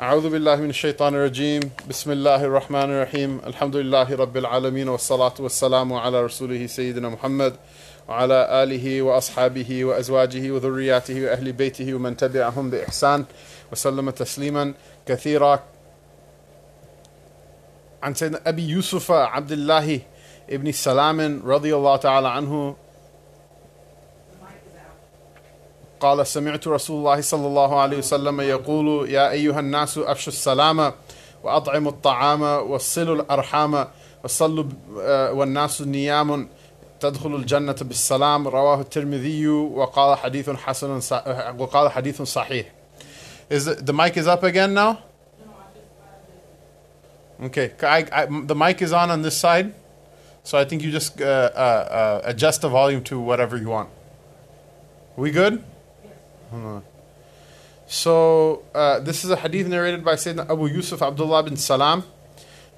أعوذ بالله من الشيطان الرجيم بسم الله الرحمن الرحيم الحمد لله رب العالمين والصلاة والسلام على رسوله سيدنا محمد وعلى آله وأصحابه وأزواجه وذرياته وأهل بيته ومن تبعهم بإحسان وسلم تسليما كثيرا. عن سيدنا أبي يوسف عبد الله ابن سلام رضي الله تعالى عنه قال سمعت رسول الله صلى الله عليه وسلم يقول يا أيها الناس أفشوا السلام وأطعموا الطعام وصلوا الأرحام وصلوا والناس نيام تدخل الجنة بالسلام رواه الترمذي وقال حديث حسن وقال حديث صحيح. The mic is up again now? Okay, the mic is on this side, so I think you just adjust the volume to whatever you want. We good? So this is a hadith narrated by Sayyidina Abu Yusuf Abdullah bin Salam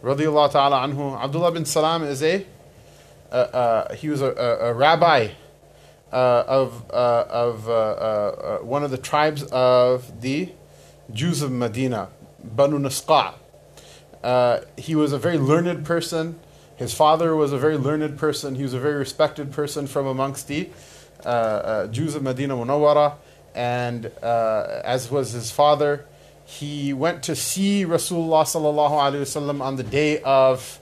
radiyallahu ta'ala anhu. Abdullah bin Salam is he was a rabbi of one of the tribes of the Jews of Medina, Banu Nasqa. He was a very learned person. His father was a very learned person. He was a very respected person from amongst the Jews of Medina Munawwara. And as was his father, he went to see Rasulullah sallallahu alaihi wasallam on the day of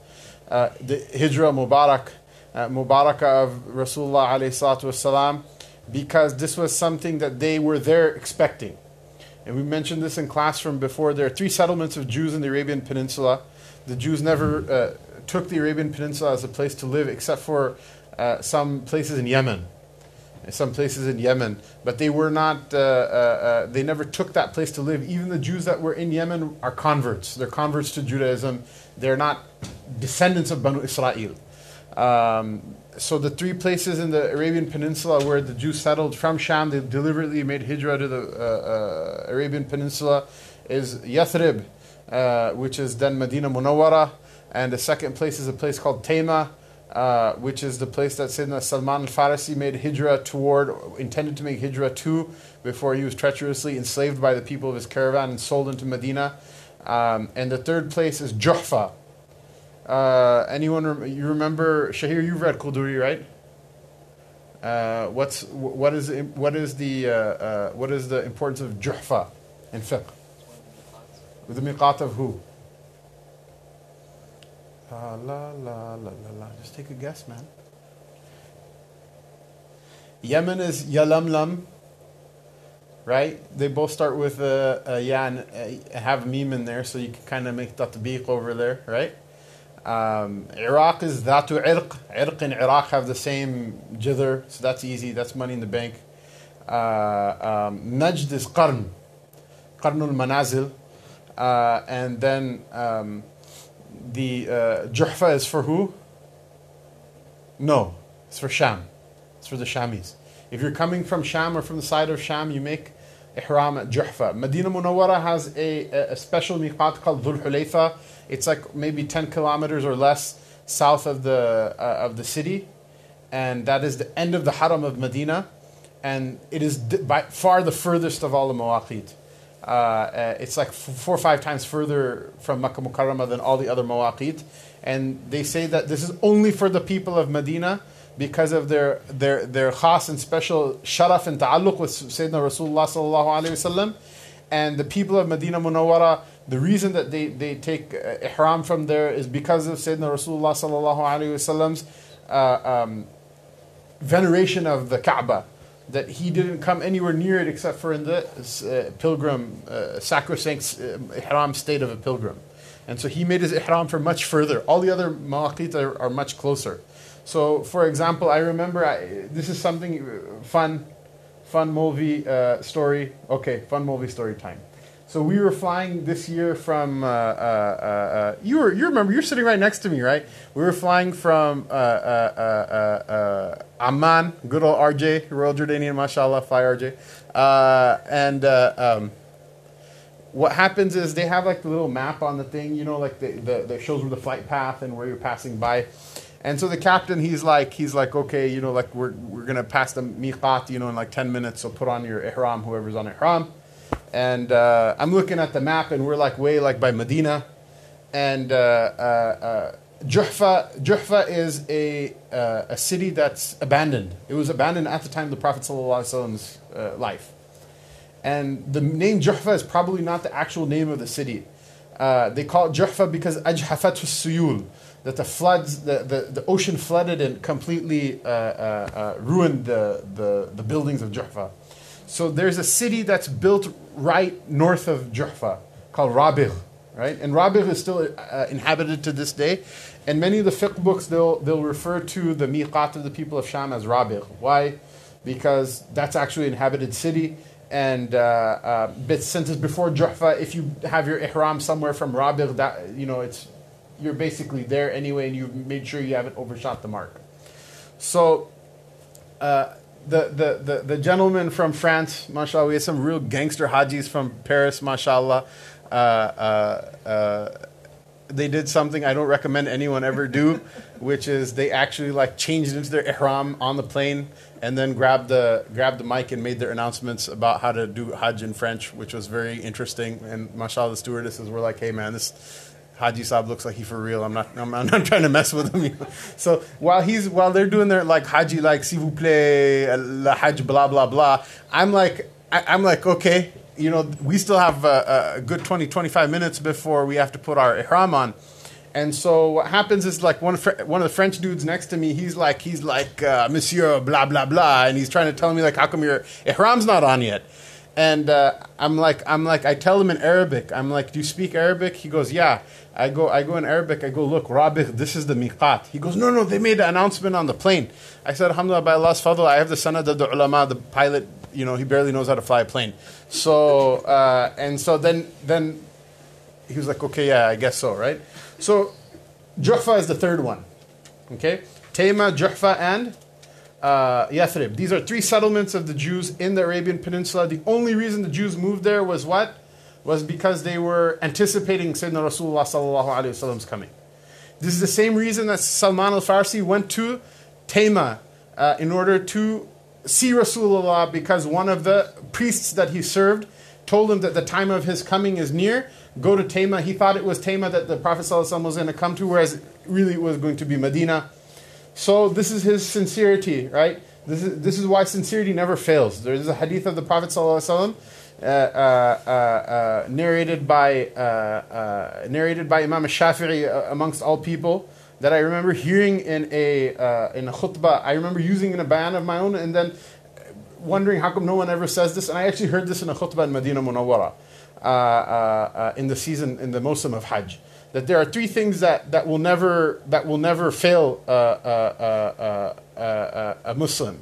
the Hijrah Mubarakah of Rasulullah alaihi salatu wasallam, because this was something that they were there expecting. And we mentioned this in class from before. There are three settlements of Jews in the Arabian Peninsula. The Jews never took the Arabian Peninsula as a place to live, except for some places in Yemen. But they were not. They never took that place to live. Even the Jews that were in Yemen are converts. They're converts to Judaism. They're not descendants of Banu Israel. So the three places in the Arabian Peninsula where the Jews settled from Sham, they deliberately made hijrah to the Arabian Peninsula, is Yathrib, which is then Medina Munawwara, and the second place is a place called Taima, which is the place that Sayyidina Salman al-Farisi made hijrah toward, intended to make hijrah to, before he was treacherously enslaved by the people of his caravan and sold into Medina. And the third place is Juhfa. Anyone you remember? Shahir, you've read Quduri, right? What is the importance of Juhfa in fiqh? With the miqat of who? Just take a guess, man. Yemen is Yalamlam, right? They both start with a ya and have meme in there, so you can kind of make tatbiq over there, right? Iraq is Dhatu Irq. Irq and Iraq have the same jither, so that's easy. That's money in the bank. Najd is Qarn, Qarnul Manazil, and then. The Juhfa is for who? No, it's for Sham. It's for the Shamis. If you're coming from Sham or from the side of Sham, you make Ihram at Juhfa. Medina Munawwara has a special miqat called Dhul Hulayfa. It's like maybe 10 kilometers or less south of the city. And that is the end of the Haram of Medina. And it is by far the furthest of all the Mawaqid. It's like 4 or 5 times further from Makkah Mukarramah than all the other Mawaqit. And they say that this is only for the people of Medina because of their khas and special sharaf and ta'alluq with Sayyidina Rasulullah sallallahu alayhi wasallam. And the people of Medina Munawwara, the reason that they take ihram from there is because of Sayyidina Rasulullah sallallahu alayhi wasallam's veneration of the Kaaba. That he didn't come anywhere near it except for in the pilgrim, sacrosanct ihram state of a pilgrim. And so he made his ihram for much further. All the other mawaqit are much closer. So, for example, I remember, this is something fun movie story. Okay, fun movie story time. So we were flying this year from, you remember, you're sitting right next to me, right? We were flying from Amman, good old RJ, Royal Jordanian, mashallah, fly RJ. What happens is they have like the little map on the thing, you know, like the shows where the flight path and where you're passing by. And so the captain, he's like, okay, you know, like we're going to pass the miqat, you know, in like 10 minutes. So put on your ihram, whoever's on ihram. And I'm looking at the map, and we're like way like by Medina. And Juhfa is a city that's abandoned. It was abandoned at the time of the Prophet ﷺ's life. And the name Juhfa is probably not the actual name of the city. They call it Juhfa because ajhafatu suyul, that the floods, the ocean flooded and completely ruined the buildings of Juhfa. So there's a city that's built right north of Juhfa called Rabigh, right? And Rabigh is still inhabited to this day. And many of the fiqh books, they'll refer to the miqat of the people of Sham as Rabigh. Why? Because that's actually an inhabited city. And since it's before Juhfa, if you have your ihram somewhere from Rabigh, that, you know, it's, you're basically there anyway, and you've made sure you haven't overshot the mark. So the gentleman from France, mashallah, we had some real gangster hajis from Paris, mashallah. They did something I don't recommend anyone ever do, which is they actually like changed into their ihram on the plane and then grabbed the mic and made their announcements about how to do Hajj in French, which was very interesting. And mashallah, the stewardesses were like, "Hey man, this Haji Saab looks like he for real. I'm not trying to mess with him." So while they're doing their like Haji, like s'il vous plaît, la Hajj, blah blah blah. I'm like okay. You know, we still have a good 20-25 minutes before we have to put our ihram on. And so what happens is, like, one of the French dudes next to me, he's like Monsieur blah blah blah, and he's trying to tell me like, how come your ihram's not on yet? And I tell him in Arabic, I'm like, "Do you speak Arabic?" He goes, "Yeah." I go in Arabic, I go, "Look, Rabigh, this is the miqat." He goes, No, they made an announcement on the plane." I said, "Alhamdulillah, by Allah's fadl, I have the sanad of the ulama." The pilot, you know, he barely knows how to fly a plane. So, and so then he was like, "Okay, yeah, I guess so, right?" So, Juhfa is the third one, okay? Tema, Juhfa, and Yathrib. These are three settlements of the Jews in the Arabian Peninsula. The only reason the Jews moved there was what? Was because they were anticipating Sayyidina Rasulullah sallallahu alaihi wasallam's coming. This is the same reason that Salman al-Farsi went to Tema in order to see Rasulullah, because one of the priests that he served told him that the time of his coming is near. Go to Tema. He thought it was Tema that the Prophet sallallahu alaihi wasallam was going to come to, whereas really it was going to be Medina. So this is his sincerity, right? This is why sincerity never fails. There is a hadith of the Prophet ﷺ, narrated by Imam Shafi'i amongst all people, that I remember hearing in a khutbah. I remember using in a bayan of my own, and then wondering how come no one ever says this. And I actually heard this in a khutbah in Medina Munawwara in the Muslim of Hajj. That there are three things that will never fail a Muslim.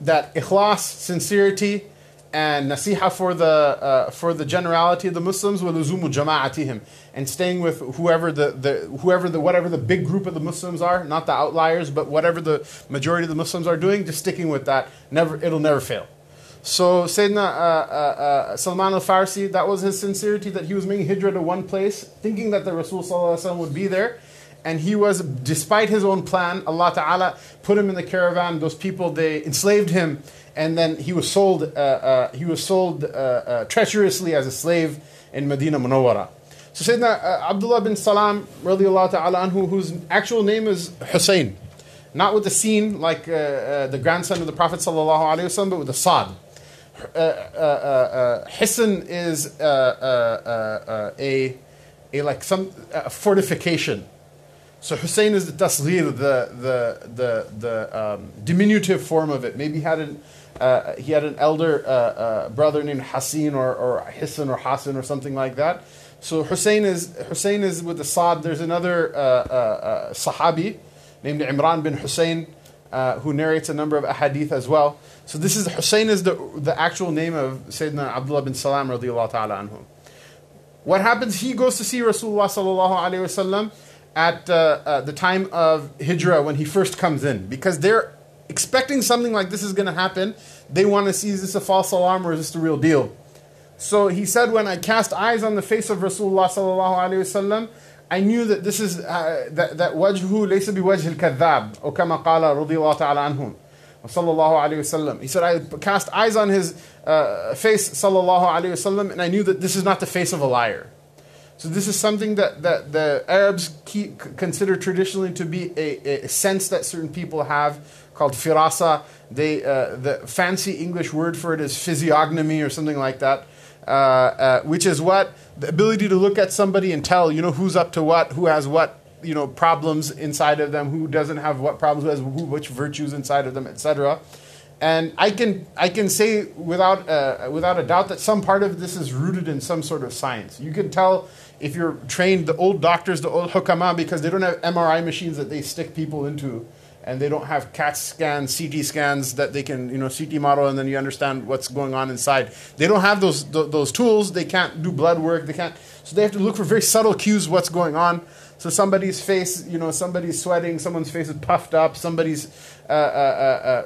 That ikhlas, sincerity, and nasiha for the generality of the Muslims, wa luzumu jama'atihim, and staying with whatever the big group of the Muslims are, not the outliers, but whatever the majority of the Muslims are doing, just sticking with that. It'll never fail. So Sayyidina Salman al-Farsi, that was his sincerity, that he was making hijrah to one place, thinking that the Rasul sallallahu alaihi wasallam would be there. And he was, despite his own plan, Allah Ta'ala put him in the caravan. Those people, they enslaved him. And then he was sold treacherously as a slave in Medina Munawwara. So Sayyidina Abdullah bin Salam, radiallahu ta'ala anhu, whose actual name is Hussein. Not with the sin, like the grandson of the Prophet sallallahu alaihi wasallam, but with the sad. Hisn is a fortification. So Hussein is the tasghir, the diminutive form of it. Maybe he had an elder brother named Hasin or Hisn or Hasan or something like that. So Hussein is with the sad. There's another Sahabi named Imran bin Hussein, who narrates a number of ahadith as well. So this is, Hussein is the actual name of Sayyidina Abdullah bin Salam radiyallahu ta'ala anhu. What happens, he goes to see Rasulullah sallallahu alayhi wasallam at the time of Hijrah, when he first comes in, because they're expecting something like this is going to happen. They want to see, is this a false alarm or is this the real deal? So he said, "When I cast eyes on the face of Rasulullah sallallahu alayhi wasallam, I knew that this is that wajhu laysa bi wajhil kadhab, o kama qala radiyallahu ta'ala anhum." sallallahu alayhi wasallam. He said, I cast eyes on his face, sallallahu alayhi wasallam, and I knew that this is not the face of a liar. So this is something that the Arabs consider traditionally to be a sense that certain people have called firasa. The fancy English word for it is physiognomy or something like that, which is what? The ability to look at somebody and tell, who's up to what, who has what, problems inside of them, who doesn't have what problems, who has which virtues inside of them, etc. And I can say without a doubt that some part of this is rooted in some sort of science. You can tell if you're trained, the old doctors, the old hukama, because they don't have MRI machines that they stick people into, and they don't have CAT scans, CT scans that they can CT model, and then you understand what's going on inside. They don't have those tools. They can't do blood work. They can't. So they have to look for very subtle cues what's going on. So somebody's face, somebody's sweating, someone's face is puffed up, somebody's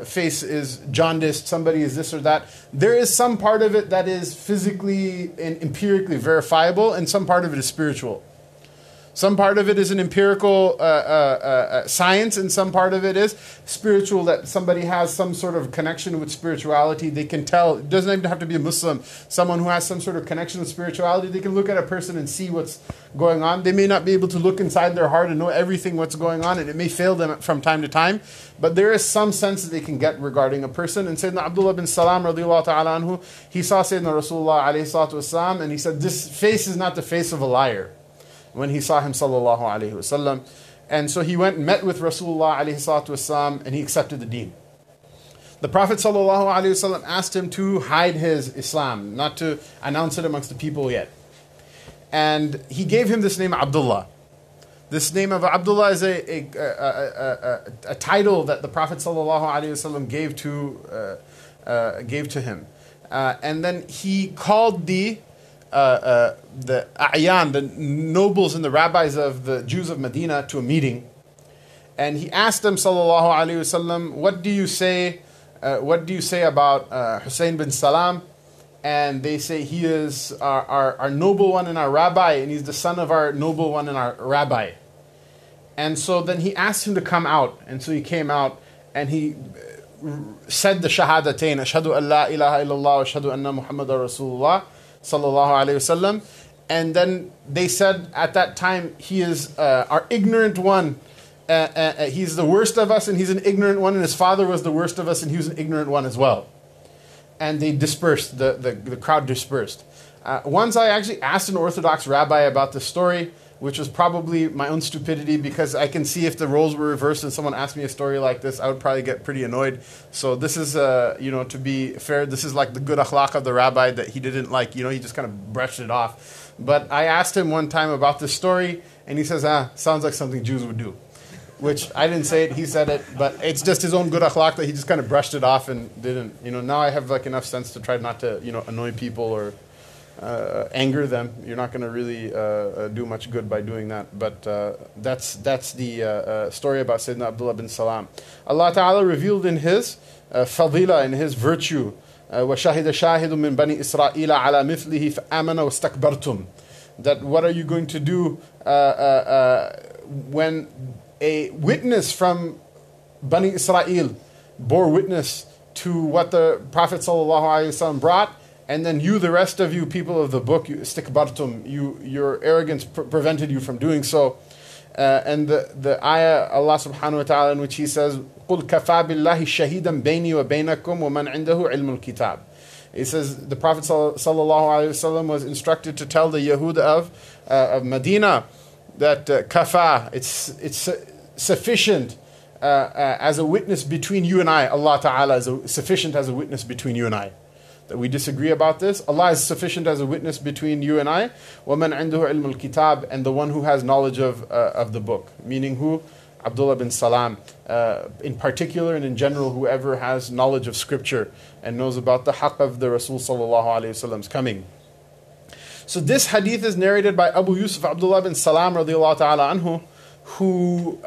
face is jaundiced, somebody is this or that. There is some part of it that is physically and empirically verifiable, and some part of it is spiritual. Some part of it is an empirical science, and some part of it is spiritual, that somebody has some sort of connection with spirituality. They can tell. It doesn't even have to be a Muslim. Someone who has some sort of connection with spirituality, they can look at a person and see what's going on. They may not be able to look inside their heart and know everything what's going on, and it may fail them from time to time. But there is some sense that they can get regarding a person. And Sayyidina Abdullah bin Salam, radiallahu ta'ala anhu, he saw Sayyidina Rasulullah alayhi salatu wasalam, and he said, this face is not the face of a liar, when he saw him, sallallahu alayhi wasallam. And so he went and met with Rasulullah alayhi salatu wasallam, and he accepted the deen. The Prophet sallallahu alayhi wasallam asked him to hide his Islam, not to announce it amongst the people yet. And he gave him this name, Abdullah. This name of Abdullah is a title that the Prophet sallallahu alayhi wasallam gave to him. And then he called the a'yan, the nobles and the rabbis of the Jews of Medina, to a meeting. And he asked them, sallallahu alayhi wasallam, what do you say about Hussein bin Salam? And they say, he is our noble one and our rabbi, and he's the son of our noble one and our rabbi. And so then he asked him to come out. And so he came out, and he said the shahadatain, ashhadu an la ilaha illallah, ashhadu anna muhammadar rasulullah, sallallahu alayhi wasallam. And then they said at that time, he is our ignorant one. He's the worst of us, and he's an ignorant one, and his father was the worst of us, and he was an ignorant one as well. And they dispersed, the crowd dispersed. Once I actually asked an Orthodox rabbi about this story, which was probably my own stupidity, because I can see if the roles were reversed and someone asked me a story like this, I would probably get pretty annoyed. So this is, to be fair, this is like the good akhlaq of the rabbi, that he didn't he just kind of brushed it off. But I asked him one time about this story, and he says, sounds like something Jews would do. Which I didn't say it, he said it, but it's just his own good akhlaq that he just kind of brushed it off and didn't. Now I have enough sense to try not to, annoy people or anger them. You're not going to really do much good by doing that. But that's the story about Sayyidina Abdullah bin Salam. Allah Ta'ala revealed in his fadila, in his virtue, وَشَهِدَ شَاهِدٌ مِّن بَنِي إِسْرَائِيلَ عَلَى مِثْلِهِ فَآمَنَ وَاسْتَكْبَرْتُمْ. That what are you going to do when a witness from Bani Israel bore witness to what the Prophet ﷺ brought, and then you, the rest of you people of the book, istikbartum, your arrogance prevented you from doing so. And the ayah, Allah subhanahu wa ta'ala, in which he says, قُلْ كَفَى بِاللَّهِ شَهِيدًا بَيْنِي وَبَيْنَكُمْ وَمَنْ عِنْدَهُ عِلْمُ الْكِتَابِ. It says the Prophet sallallahu alayhi wasallam was instructed to tell the Yahud of Medina that kafa, it's sufficient as a witness between you and I. Allah Ta'ala is sufficient as a witness between you and I. That we disagree about this, Allah is sufficient as a witness between you and I. وَمَنْ عِنْدُهُ عِلْمُ الْكِتَابِ, and the one who has knowledge of the book, meaning who? Abdullah bin Salam, in particular and in general, whoever has knowledge of scripture and knows about the haqq of the Rasul sallallahu alayhi wasallam's coming. So this hadith is narrated by Abu Yusuf Abdullah bin Salam radiallahu ta'ala anhu, who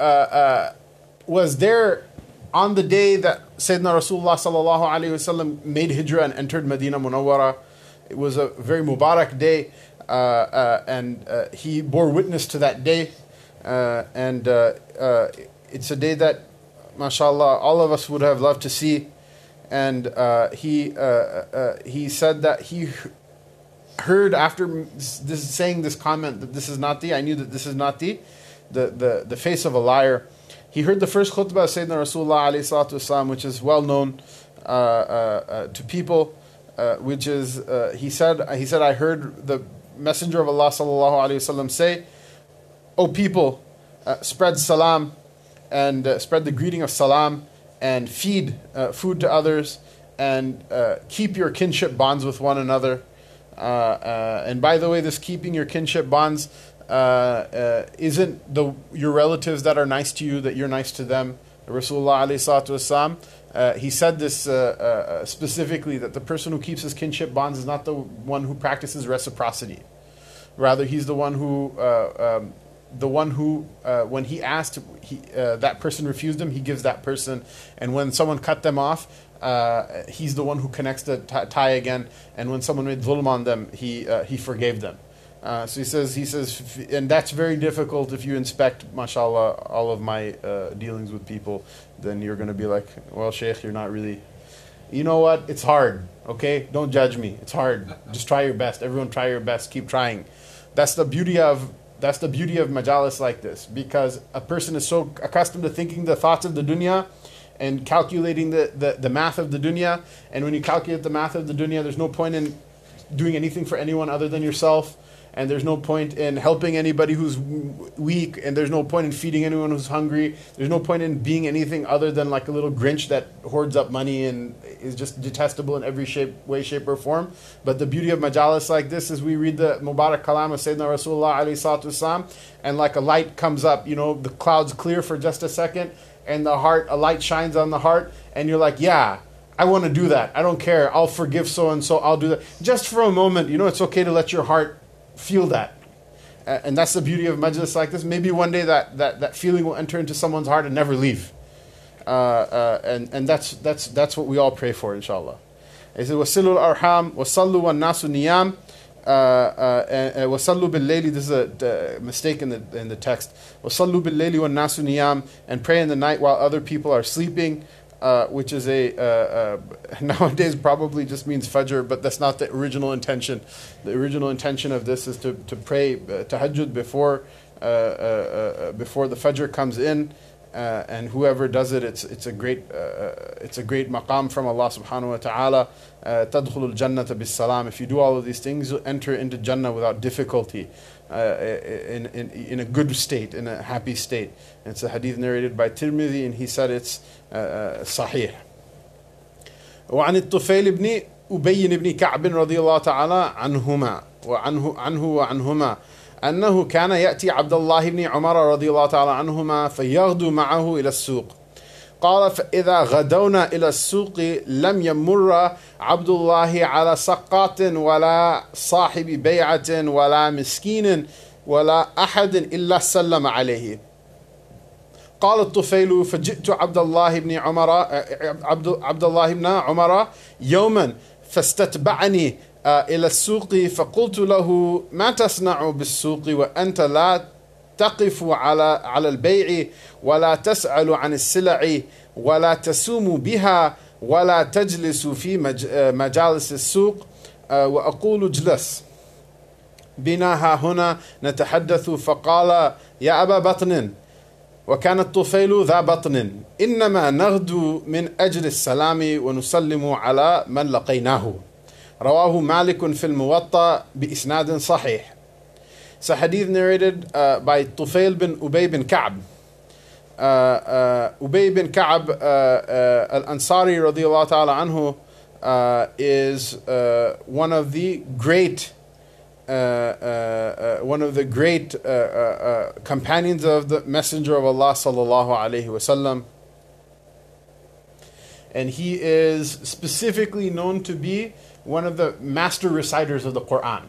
was there on the day that Sayyidina Rasulullah sallallahu alayhi wasallam made hijrah and entered Medina Munawwara. It was a very Mubarak day, and he bore witness to that day. And it's a day that mashallah, all of us would have loved to see. And he said that he heard after this, saying this comment that this is not thee. I knew that this is not thee, the face of a liar. He heard the first khutbah of Sayyidina Rasulullah alayhi salatu wasalam, which is well known to people, which is he said I heard the Messenger of Allah sallallahu alayhi wasallam say, "O people, spread salam and spread the greeting of salam and feed food to others and keep your kinship bonds with one another." And by the way, this keeping your kinship bonds isn't your relatives that are nice to you, that you're nice to them. Rasulullah alayhi salatu wasalam, he said this specifically, that the person who keeps his kinship bonds is not the one who practices reciprocity. Rather, he's the one who when he asked, that person refused him, he gives that person. And when someone cut them off, he's the one who connects the tie again. And when someone made dhulm on them, he forgave them. So he says, and that's very difficult. If you inspect, mashallah, all of my dealings with people, then you're going to be like, well, Shaykh, you're not really, you know what? It's hard, okay? Don't judge me. It's hard. Just try your best. Everyone try your best. Keep trying. That's the beauty of majalis like this, because a person is so accustomed to thinking the thoughts of the dunya and calculating the math of the dunya. And when you calculate the math of the dunya, there's no point in doing anything for anyone other than yourself. And there's no point in helping anybody who's weak. And there's no point in feeding anyone who's hungry. There's no point in being anything other than like a little Grinch that hoards up money and is just detestable in every way, shape, or form. But the beauty of majalis like this is we read the Mubarak Kalam of Sayyidina Rasulullah alayhi salatu wasalam, and like a light comes up, you know, the clouds clear for just a second, and a light shines on the heart, and you're like, yeah, I want to do that. I don't care. I'll forgive so-and-so. I'll do that. Just for a moment, you know, it's okay to let your heart feel that. And that's the beauty of majlis like this. Maybe one day that feeling will enter into someone's heart and never leave. And that's what we all pray for, inshallah. It says, وَسِلُوا الْأَرْحَامِ وَسَلُّوا وَالنَّاسُ نِيَامِ وَسَلُّوا بِالْلَيْلِ. This is a mistake in the text. وَسَلُّوا بِالْلَيْلِ وَالنَّاسُ نِيَامِ. And pray in the night while other people are sleeping, which is nowadays probably just means Fajr, but that's not the original intention. The original intention of this is to pray tahajjud before the Fajr comes in, and whoever does it, it's a great maqam from Allah subhanahu wa ta'ala. Tadkhulul jannata bis salam. If you do all of these things, you'll enter into Jannah without difficulty, in a good state, in a happy state. And it's a hadith narrated by Tirmidhi, and he said it's sahih. وعن الطفيل بن أبي بن كعب رضي الله تعالى عنهما وعنه وعنهما أنه كان يأتي عبد الله بن عمر رضي الله تعالى عنهما فيغدو معه إلى السوق. قال فإذا غدونا إلى السوق لم يمر عبد الله على سقاط ولا صاحب بيعة ولا مسكين ولا أحد إلا سلم عليه. قال الطفيل فجئت عبد الله بن عمر يوما فاستتبعني إلى السوق فقلت له ما تصنع بالسوق وأنت لا تقف على البيع ولا تسأل عن السلع ولا تسوم بها ولا تجلس في مجالس السوق وأقول اجلس بنا هنا نتحدث. فقال يا أبا بطن. وكان الطفيل ذا بطن. إنما نغدو من أجل السلام ونسلم على من لقيناه. رواه مالك في الموطأ بإسناد صحيح. It's a hadith narrated by Tufail bin Ubay bin Ka'b. Ubay bin Ka'b al-Ansari radiyallahu ta'ala anhu is one of the great companions of the Messenger of Allah sallallahu alayhi wasallam, and he is specifically known to be one of the master reciters of the Quran.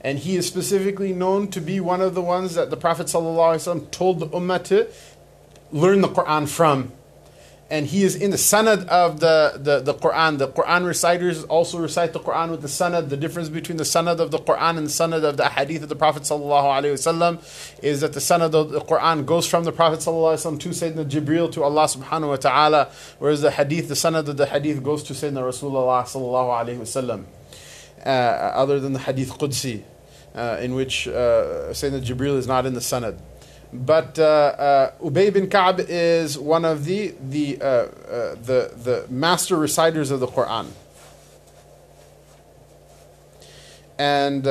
And he is specifically known to be one of the ones that the Prophet ﷺ told the Ummah to learn the Qur'an from. and he is in the sanad of the Quran. The Quran reciters also recite the Quran with the sanad. The difference between the sanad of the Quran and the sanad of the hadith of the Prophet ﷺ is that the sanad of the Quran goes from the Prophet ﷺ to Sayyidina Jibreel to Allah subhanahu wa ta'ala, whereas the hadith, the sanad of the hadith goes to Sayyidina Rasulullah ﷺ, other than the hadith Qudsi, in which Sayyidina Jibreel is not in the sanad. But Ubay bin Ka'b is one of the master reciters of the Quran, and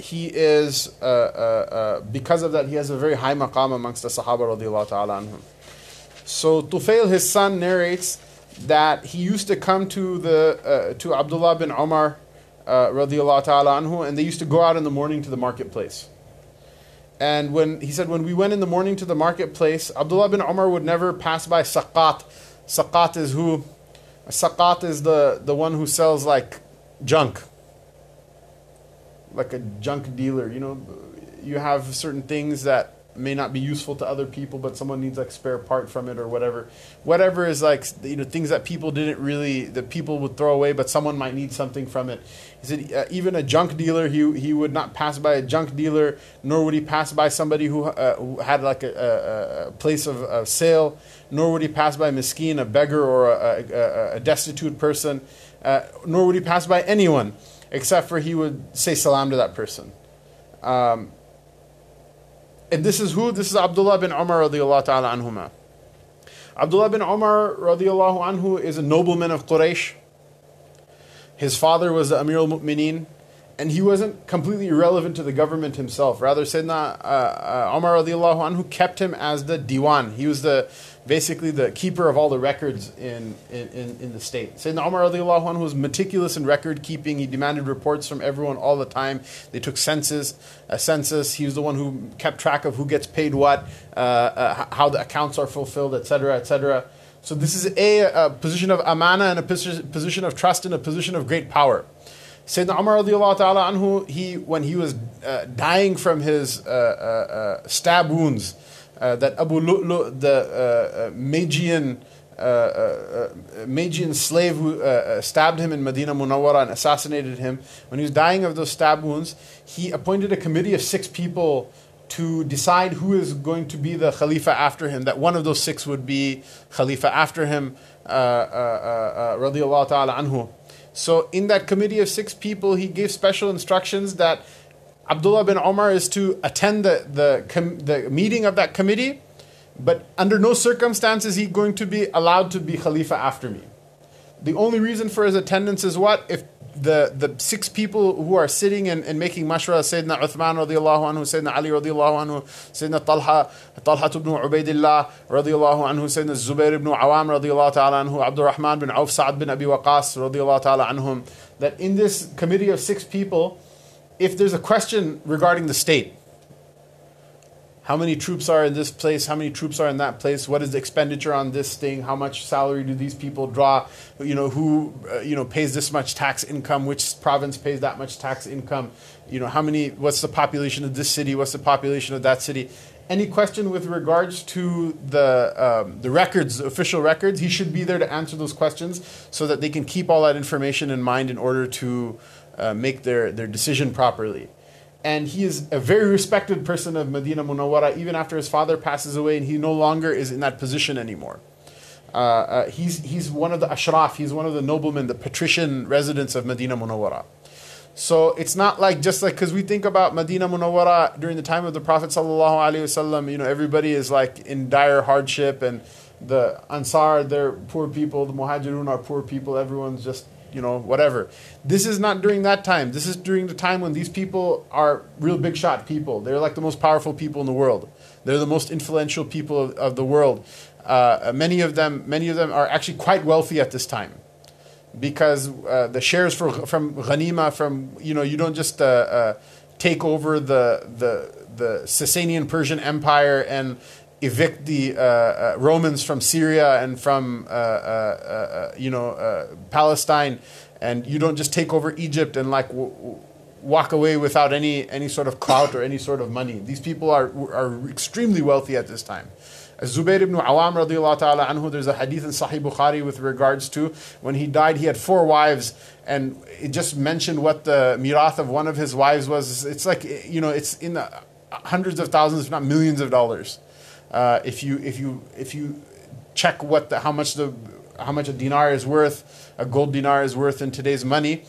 he is because of that he has a very high maqam amongst the Sahaba radiyallahu ta'ala anhum. So Tufail, his son, narrates that he used to come to the to Abdullah bin Umar radiyallahu ta'ala anhu, and they used to go out in the morning to the marketplace. And when he said, when we went in the morning to the marketplace, Abdullah bin Umar would never pass by Saqqat. Saqqat is who? Saqqat is the one who sells like junk, like a junk dealer. You know, you have certain things that may not be useful to other people, but someone needs like spare part from it or whatever. Whatever is like, you know, things that people didn't really, that people would throw away, but someone might need something from it. He said even a junk dealer, he would not pass by a junk dealer, nor would he pass by somebody who had like a place of sale, nor would he pass by a miskin, a beggar, or a destitute person, nor would he pass by anyone, except for he would say salam to that person. And this is who? This is Abdullah bin Umar radiyallahu ta'ala anhuma. Abdullah bin Umar radiyallahu anhu is a nobleman of Quraysh. His father was the Amir al-Mu'mineen, and he wasn't completely irrelevant to the government himself. Rather, Sayyidina Umar radiyallahu anhu kept him as the Diwan. He was basically the keeper of all the records in the state. Sayyidina Umar radiyallahu anhu was meticulous in record keeping. He demanded reports from everyone all the time. They took a census. He was the one who kept track of who gets paid what, how the accounts are fulfilled, etc., etc. So this is a position of amana and a position of trust and a position of great power. Sayyidina Umar radiyallahu ta'ala anhu, when he was dying from his stab wounds, that Abu Lu'lu, the Magian slave who stabbed him in Medina Munawwara and assassinated him, when he was dying of those stab wounds, he appointed a committee of 6 people to decide who is going to be the Khalifa after him, that one of those 6 would be Khalifa after him, radiyallahu ta'ala anhu. So in that committee of 6 people, he gave special instructions that Abdullah bin Umar is to attend the meeting of that committee, but under no circumstances is he going to be allowed to be Khalifa after me. The only reason for his attendance is what? If the 6 people who are sitting and making mashwara, Sayyidina Uthman radiyallahu anhu, Sayyidina Ali radiyallahu anhu, Sayyidina Talha ibn Ubaidillah radiyallahu anhu, Sayyidina Zubair ibn Awam radiyallahu ta'ala anhu, Abdurrahman bin Auf, Sa'ad bin Abi Waqas radiyallahu ta'ala anhum, that in this committee of 6 people, if there's a question regarding the state, how many troops are in this place, how many troops are in that place, what is the expenditure on this thing, how much salary do these people draw, you know, who pays this much tax income, which province pays that much tax income, you know, what's the population of this city, what's the population of that city, any question with regards to the records, the official records, he should be there to answer those questions so that they can keep all that information in mind in order to make their decision properly. And he is a very respected person of Medina Munawwara, even after his father passes away, and he no longer is in that position anymore. He's one of the ashraf, he's one of the noblemen, the patrician residents of Medina Munawwara. So it's not like, just like, because we think about Medina Munawwara during the time of the Prophet ﷺ, you know, everybody is like in dire hardship, and the Ansar, they're poor people, the Muhajirun are poor people, everyone's just, you know, whatever. This is not during that time. This is during the time when these people are real big shot people. They're like the most powerful people in the world. They're the most influential people of the world. Many of them are actually quite wealthy at this time, because the shares from Ghanima, you don't just take over the Sasanian Persian Empire and evict the Romans from Syria and from Palestine, and you don't just take over Egypt and like walk away without any sort of clout or any sort of money. These people are extremely wealthy at this time, Zubayr ibn Awam radiallahu ta'ala anhu, there's a hadith in Sahih Bukhari with regards to when he died, he had 4 wives, and it just mentioned what the mirath of one of his wives was. It's like, you know, it's in the hundreds of thousands, if not millions of dollars. If you check what how much a dinar is worth, a gold dinar is worth in today's money.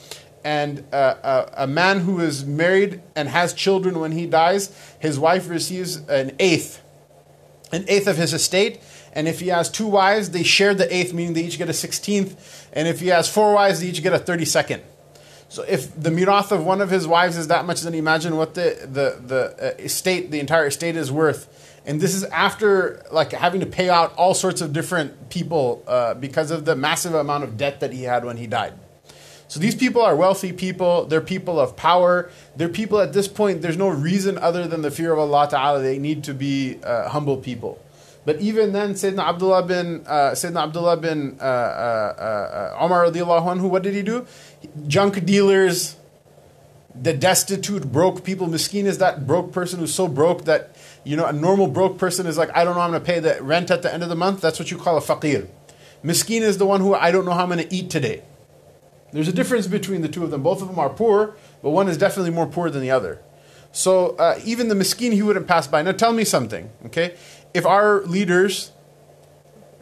And a man who is married and has children, when he dies, his wife receives an eighth of his estate. And if he has 2 wives, they share the eighth, meaning they each get a 16th. And if he has 4 wives, they each get a 32nd. So if the mirath of one of his wives is that much, then imagine what the entire estate is worth. And this is after like having to pay out all sorts of different people because of the massive amount of debt that he had when he died. So these people are wealthy people. They're people of power. They're people at this point, there's no reason other than the fear of Allah Ta'ala. They need to be humble people. But even then, Sayyidina Abdullah bin Umar radiallahu anhu, what did he do? Junk dealers, the destitute, broke people. Miskin is that broke person who's so broke that, you know, a normal broke person is like, I don't know how I'm going to pay the rent at the end of the month. That's what you call a faqir. Miskin is the one who, I don't know how I'm going to eat today. There's a difference between the two of them. Both of them are poor, but one is definitely more poor than the other. So even the miskin, he wouldn't pass by. Now tell me something, okay? If our leaders,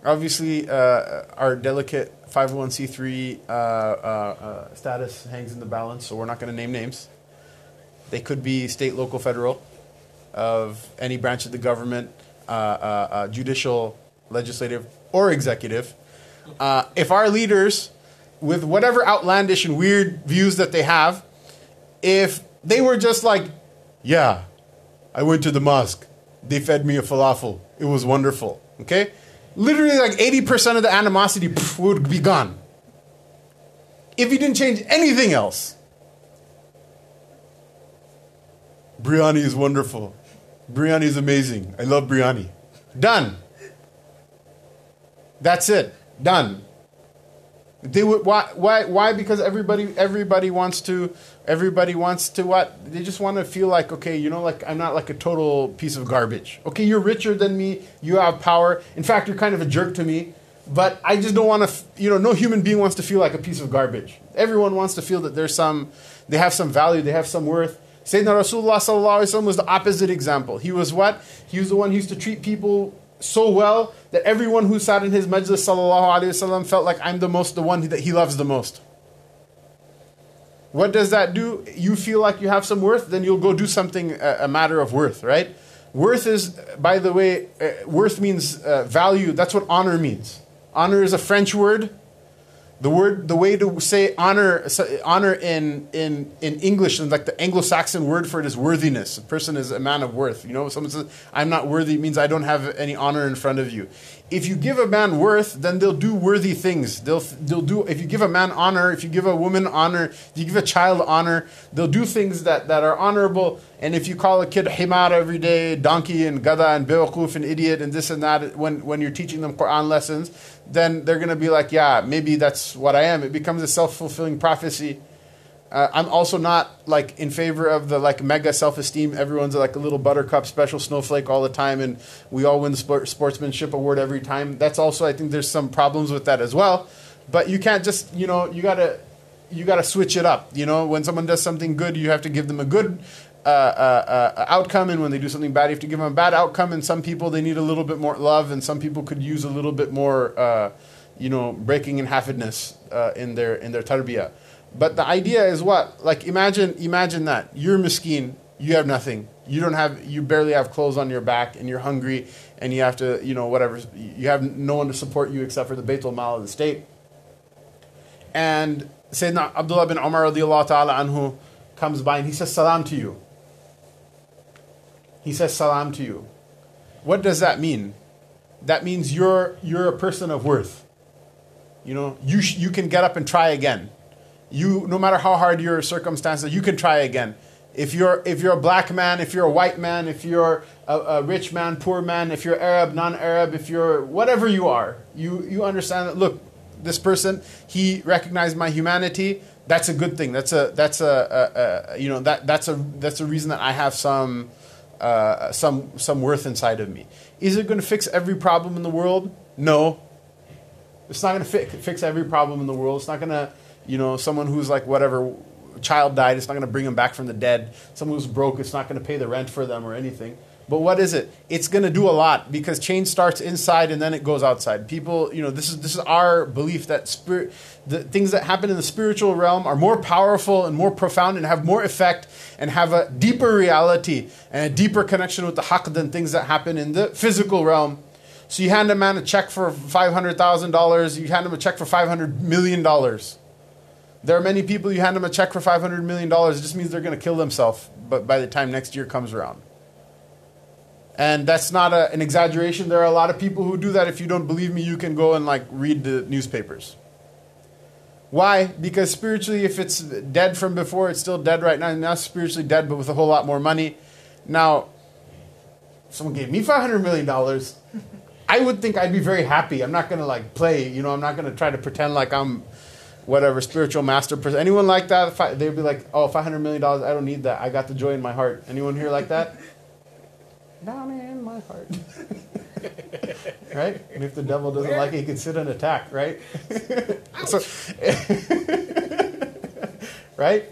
obviously our delicate 501c3 status hangs in the balance, so we're not going to name names. They could be state, local, federal, of any branch of the government, judicial, legislative, or executive. If our leaders, with whatever outlandish and weird views that they have, if they were just like, yeah, I went to the mosque, they fed me a falafel, it was wonderful, okay? Literally like 80% of the animosity would be gone. If you didn't change anything else. Biryani is wonderful. Biryani is amazing. I love biryani. Done. That's it. Done. They would why? Because everybody wants to what? They just want to feel like, okay, you know, like I'm not like a total piece of garbage. Okay, you're richer than me, you have power. In fact, you're kind of a jerk to me, but I just don't want to, you know, no human being wants to feel like a piece of garbage. Everyone wants to feel that they have some value, they have some worth. Sayyidina Rasulullah sallallahu alaihi wasallam was the opposite example. He was what? He was the one who used to treat people so well that everyone who sat in his majlis sallallahu alayhi wasallam felt like I'm the one that he loves the most. What does that do? You feel like you have some worth, then you'll go do something, a matter of worth, right? Worth is, by the way, worth means value. That's what honor means. Honor is a French word. The way to say honor in English, and like the Anglo-Saxon word for it is worthiness. A person is a man of worth. You know, someone says, I'm not worthy, it means I don't have any honor in front of you. If you give a man worth, then they'll do worthy things. They'll do, if you give a man honor, if you give a woman honor, if you give a child honor, they'll do things that are honorable. And if you call a kid himar every day, donkey and gada and bewakuf and idiot and this and that, when you're teaching them Quran lessons, then they're going to be like, yeah, maybe that's what I am. It becomes a self-fulfilling prophecy. I'm also not like in favor of the like mega self-esteem. Everyone's like a little buttercup, special snowflake all the time, and we all win the sportsmanship award every time. That's also, I think there's some problems with that as well. But you can't just, you know, you gotta switch it up. You know, when someone does something good, you have to give them a good outcome, and when they do something bad, you have to give them a bad outcome. And some people, they need a little bit more love, and some people could use a little bit more, you know, breaking in halfedness in their tarbiyah. But the idea is what? Like imagine that. You're miskin, you have nothing. You barely have clothes on your back, and you're hungry, and you have to, you know, whatever. You have no one to support you except for the Baitul Mal of the state. And Sayyidina Abdullah bin Umar radiallahu ta'ala anhu comes by and he says salam to you. He says salam to you. What does that mean? That means you're a person of worth. You know, you can get up and try again. You, no matter how hard your circumstances, you can try again. If you're a black man, if you're a white man, if you're a rich man, poor man, if you're Arab, non-Arab, if you're whatever you are, you understand that, look, this person, he recognized my humanity. That's a good thing. That's a reason that I have some some worth inside of me. Is it going to fix every problem in the world? No. It's not going to fix every problem in the world. It's not going to, you know, someone who's like whatever, child died, it's not going to bring them back from the dead. Someone who's broke, it's not going to pay the rent for them or anything. But what is it? It's going to do a lot, because change starts inside and then it goes outside. People, you know, this is our belief that spirit, the things that happen in the spiritual realm are more powerful and more profound and have more effect and have a deeper reality and a deeper connection with the haqq than things that happen in the physical realm. So you hand a man a check for $500,000, you hand him a check for $500 million. There are many people, you hand them a check for $500 million, it just means they're going to kill themselves by the time next year comes around. And that's not an exaggeration. There are a lot of people who do that. If you don't believe me, you can go and like read the newspapers. Why? Because spiritually, if it's dead from before, it's still dead right now. And now spiritually dead, but with a whole lot more money. Now, if someone gave me $500 million, I would think I'd be very happy. I'm not going to like play, you know, I'm not going to try to pretend like I'm whatever, spiritual master person. Anyone like that? They'd be like, oh, $500 million, I don't need that. I got the joy in my heart. Anyone here like that? Down in my heart. Right? And if the devil doesn't like it, he can sit and attack, right? So, right?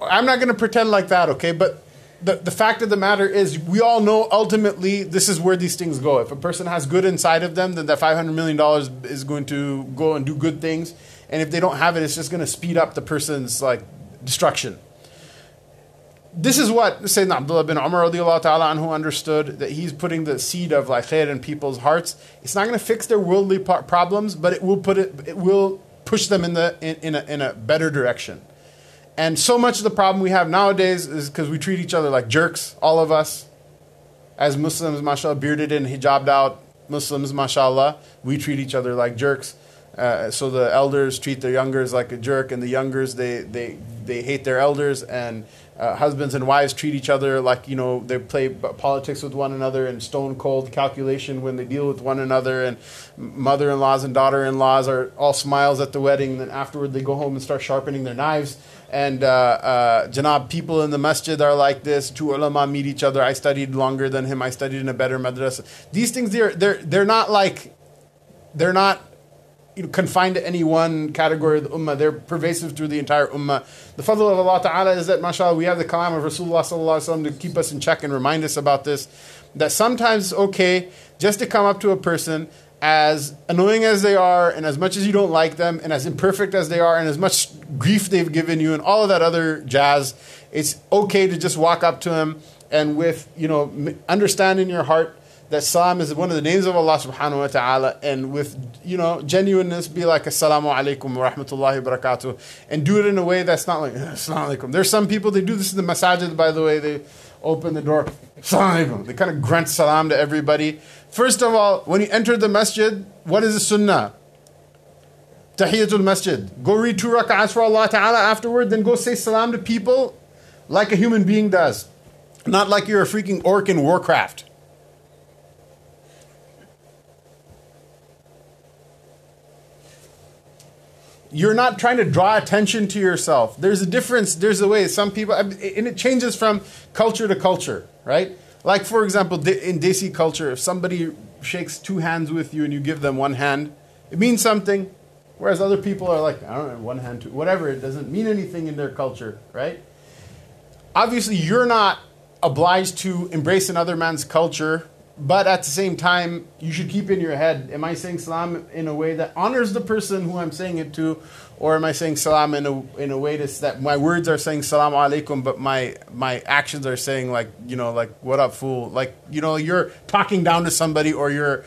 I'm not going to pretend like that, okay? But the fact of the matter is, we all know ultimately this is where these things go. If a person has good inside of them, then that $500 million is going to go and do good things. And if they don't have it, it's just going to speed up the person's like destruction. This is what Sayyidina Abdullah bin Umar radiallahu ta'ala anhu understood, that he's putting the seed of like khair in people's hearts. It's not going to fix their worldly problems, but it will push them in a better direction. And so much of the problem we have nowadays is because we treat each other like jerks, all of us. As Muslims, mashallah, bearded and hijabbed out Muslims, mashallah, we treat each other like jerks. So the elders treat their youngers like a jerk, and the youngers, they hate their elders, and husbands and wives treat each other like, you know, they play politics with one another and stone-cold calculation when they deal with one another, and mother-in-laws and daughter-in-laws are all smiles at the wedding, and then afterward they go home and start sharpening their knives. And janab, people in the masjid are like this. Two ulama meet each other. I studied longer than him. I studied in a better madrasa. These things, they're not confined to any one category of the ummah. They're pervasive through the entire ummah. The fadl of Allah Ta'ala is that, mashallah, we have the kalam of Rasulullah Sallallahu Alaihi Wasallam to keep us in check and remind us about this, that sometimes it's okay just to come up to a person, as annoying as they are, and as much as you don't like them, and as imperfect as they are, and as much grief they've given you, and all of that other jazz. It's okay to just walk up to him and with, you know, understand in your heart that salam is one of the names of Allah subhanahu wa ta'ala, and with, you know, genuineness, be like, assalamu alaikum wa rahmatullahi wa barakatuh, and do it in a way that's not like, assalamu alaikum. There's some people, they do this in the masajid, by the way, they open the door, assalamu alaikum. They kind of grunt salam to everybody. First of all, when you enter the masjid, what is the sunnah? Tahiyatul masjid. Go read 2 rak'ahs for Allah ta'ala afterward, then go say salam to people like a human being does, not like you're a freaking orc in Warcraft. You're not trying to draw attention to yourself. There's a difference. There's a way. Some people, and it changes from culture to culture, right? Like, for example, in Desi culture, if somebody shakes two hands with you and you give them one hand, it means something. Whereas other people are like, I don't know, one hand, two, whatever. It doesn't mean anything in their culture, right? Obviously, you're not obliged to embrace another man's culture, but at the same time, you should keep in your head, am I saying salam in a way that honors the person who I'm saying it to, or am I saying salam in a way that my words are saying salamu alaikum, but my actions are saying, like, you know, like, what up, fool? Like, you know, you're talking down to somebody, or you're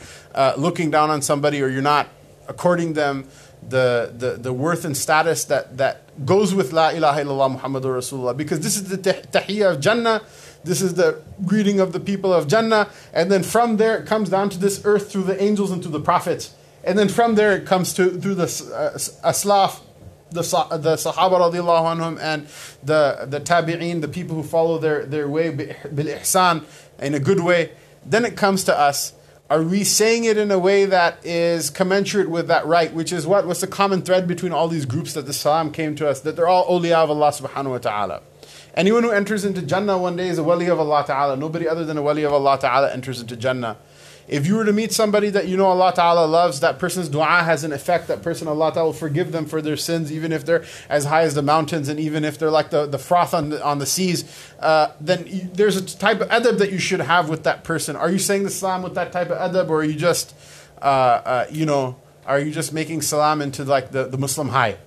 looking down on somebody, or you're not according them the worth and status that goes with la ilaha illallah Muhammadur Rasulullah. Because this is the tahiyyah of Jannah. This is the greeting of the people of Jannah. And then from there, it comes down to this earth through the angels and to the prophets. And then from there, it comes through the aslaf, the sahaba radiallahu anhum, and the tabi'een, the people who follow their way bil-ihsan, in a good way. Then it comes to us. Are we saying it in a way that is commensurate with that right? Which is what was the common thread between all these groups that the salam came to us, that they're all awliya of Allah subhanahu wa ta'ala. Anyone who enters into Jannah one day is a wali of Allah Ta'ala. Nobody other than a wali of Allah Ta'ala enters into Jannah. If you were to meet somebody that you know Allah Ta'ala loves, that person's dua has an effect. That person, Allah Ta'ala will forgive them for their sins, even if they're as high as the mountains and even if they're like the froth on the seas. Then there's a type of adab that you should have with that person. Are you saying the salam with that type of adab, or are you just, are you just making salam into like the Muslim hi,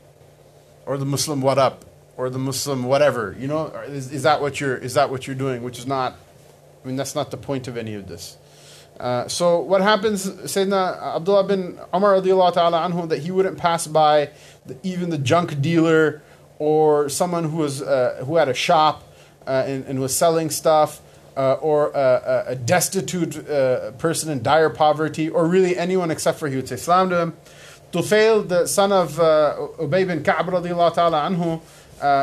or the Muslim what up, or the Muslim whatever? You know, is that what you're doing? Which is not, I mean, that's not the point of any of this. So what happens, Sayyidina Abdullah bin Umar radiallahu ta'ala anhu, that he wouldn't pass by even the junk dealer or someone who was who had a shop and was selling stuff, or a destitute person in dire poverty, or really anyone except for he would say salam to him. Tufail, the son of Ubay bin Ka'b radiallahu ta'ala anhu,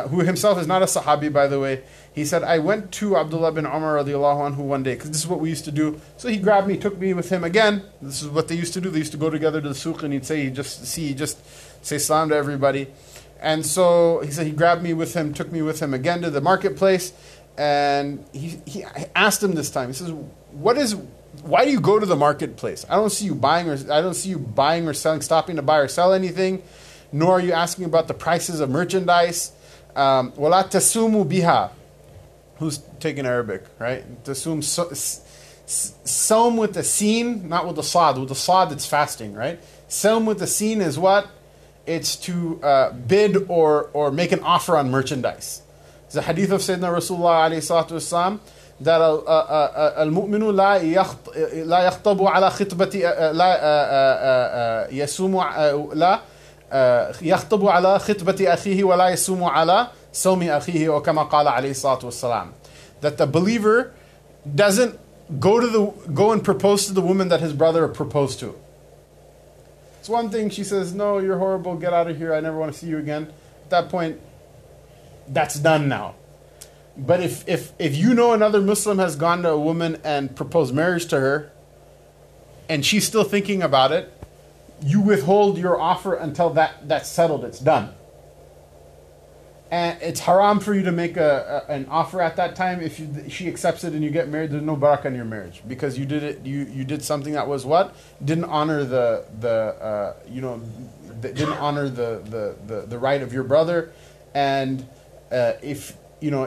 who himself is not a sahabi, by the way, he said, I went to Abdullah bin Umar radiallahu anhu one day, because this is what we used to do. So he grabbed me, took me with him again. This is what they used to do. They used to go together to the souq, and he'd just say salam to everybody. And so he said he grabbed me with him, took me with him again to the marketplace. And I asked him this time. He says, why do you go to the marketplace? I don't see you buying or selling, stopping to buy or sell anything, nor are you asking about the prices of merchandise. Wala tasumu biha. Who's taking Arabic, right? Tasum, Saum with the seen, not with the sad. With the sad, it's fasting, right? Saum with the seen is what? It's to bid or make an offer on merchandise. It's a hadith of Sayyidina Rasulullah alayhi salatu wasalam that al-mu'minu la yakhtabu ala khitbati la yasumu la yakhtabu ala khitbati akhihi wa la yasumu ala Sawmi akhihi wa kama qala alayhi salatu wassalam. That the believer doesn't go and propose to the woman that his brother proposed to. It's one thing she says, no, you're horrible, get out of here, I never want to see you again. At that point, that's done now. But if you know another Muslim has gone to a woman and proposed marriage to her, and she's still thinking about it, you withhold your offer until that's settled, it's done. And it's haram for you to make an offer at that time. If she accepts it and you get married, there's no barakah in your marriage, because you did it. You did something that was what? Didn't honor the right of your brother. And if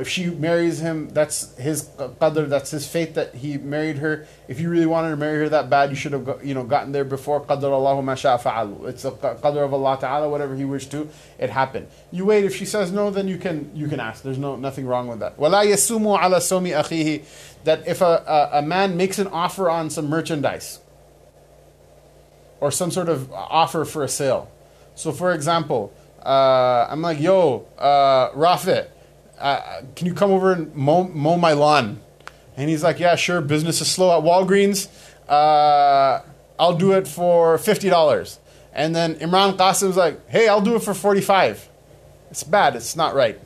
she marries him, that's his qadr, that's his fate that he married her. If you really wanted to marry her that bad, you should have gotten there before. Qadr Allahu ma sha'a fa'al. It's the qadr of Allah Ta'ala, whatever he wished to, it happened. You wait, if she says no, then you can ask. There's nothing wrong with that. Wala yasumu ala sawmi akhihi, that if a man makes an offer on some merchandise or some sort of offer for a sale. So for example, I'm like, yo, Rafi, can you come over and mow my lawn? And he's like, yeah, sure, business is slow at Walgreens. I'll do it for $50. And then Imran Qasim's like, hey, I'll do it for $45. It's bad. It's not right.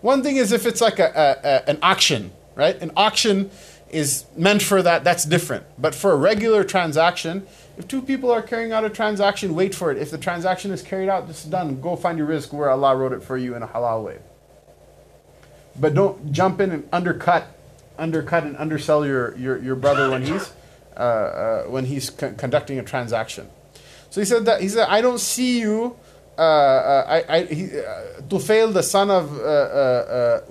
One thing is if it's like an auction, right? An auction is meant for that. That's different. But for a regular transaction, if two people are carrying out a transaction, wait for it. If the transaction is carried out, it's done. Go find your rizq where Allah wrote it for you in a halal way. But don't jump in and undercut and undersell your brother when he's conducting a transaction. So he said that I don't see you. Tufail, the son of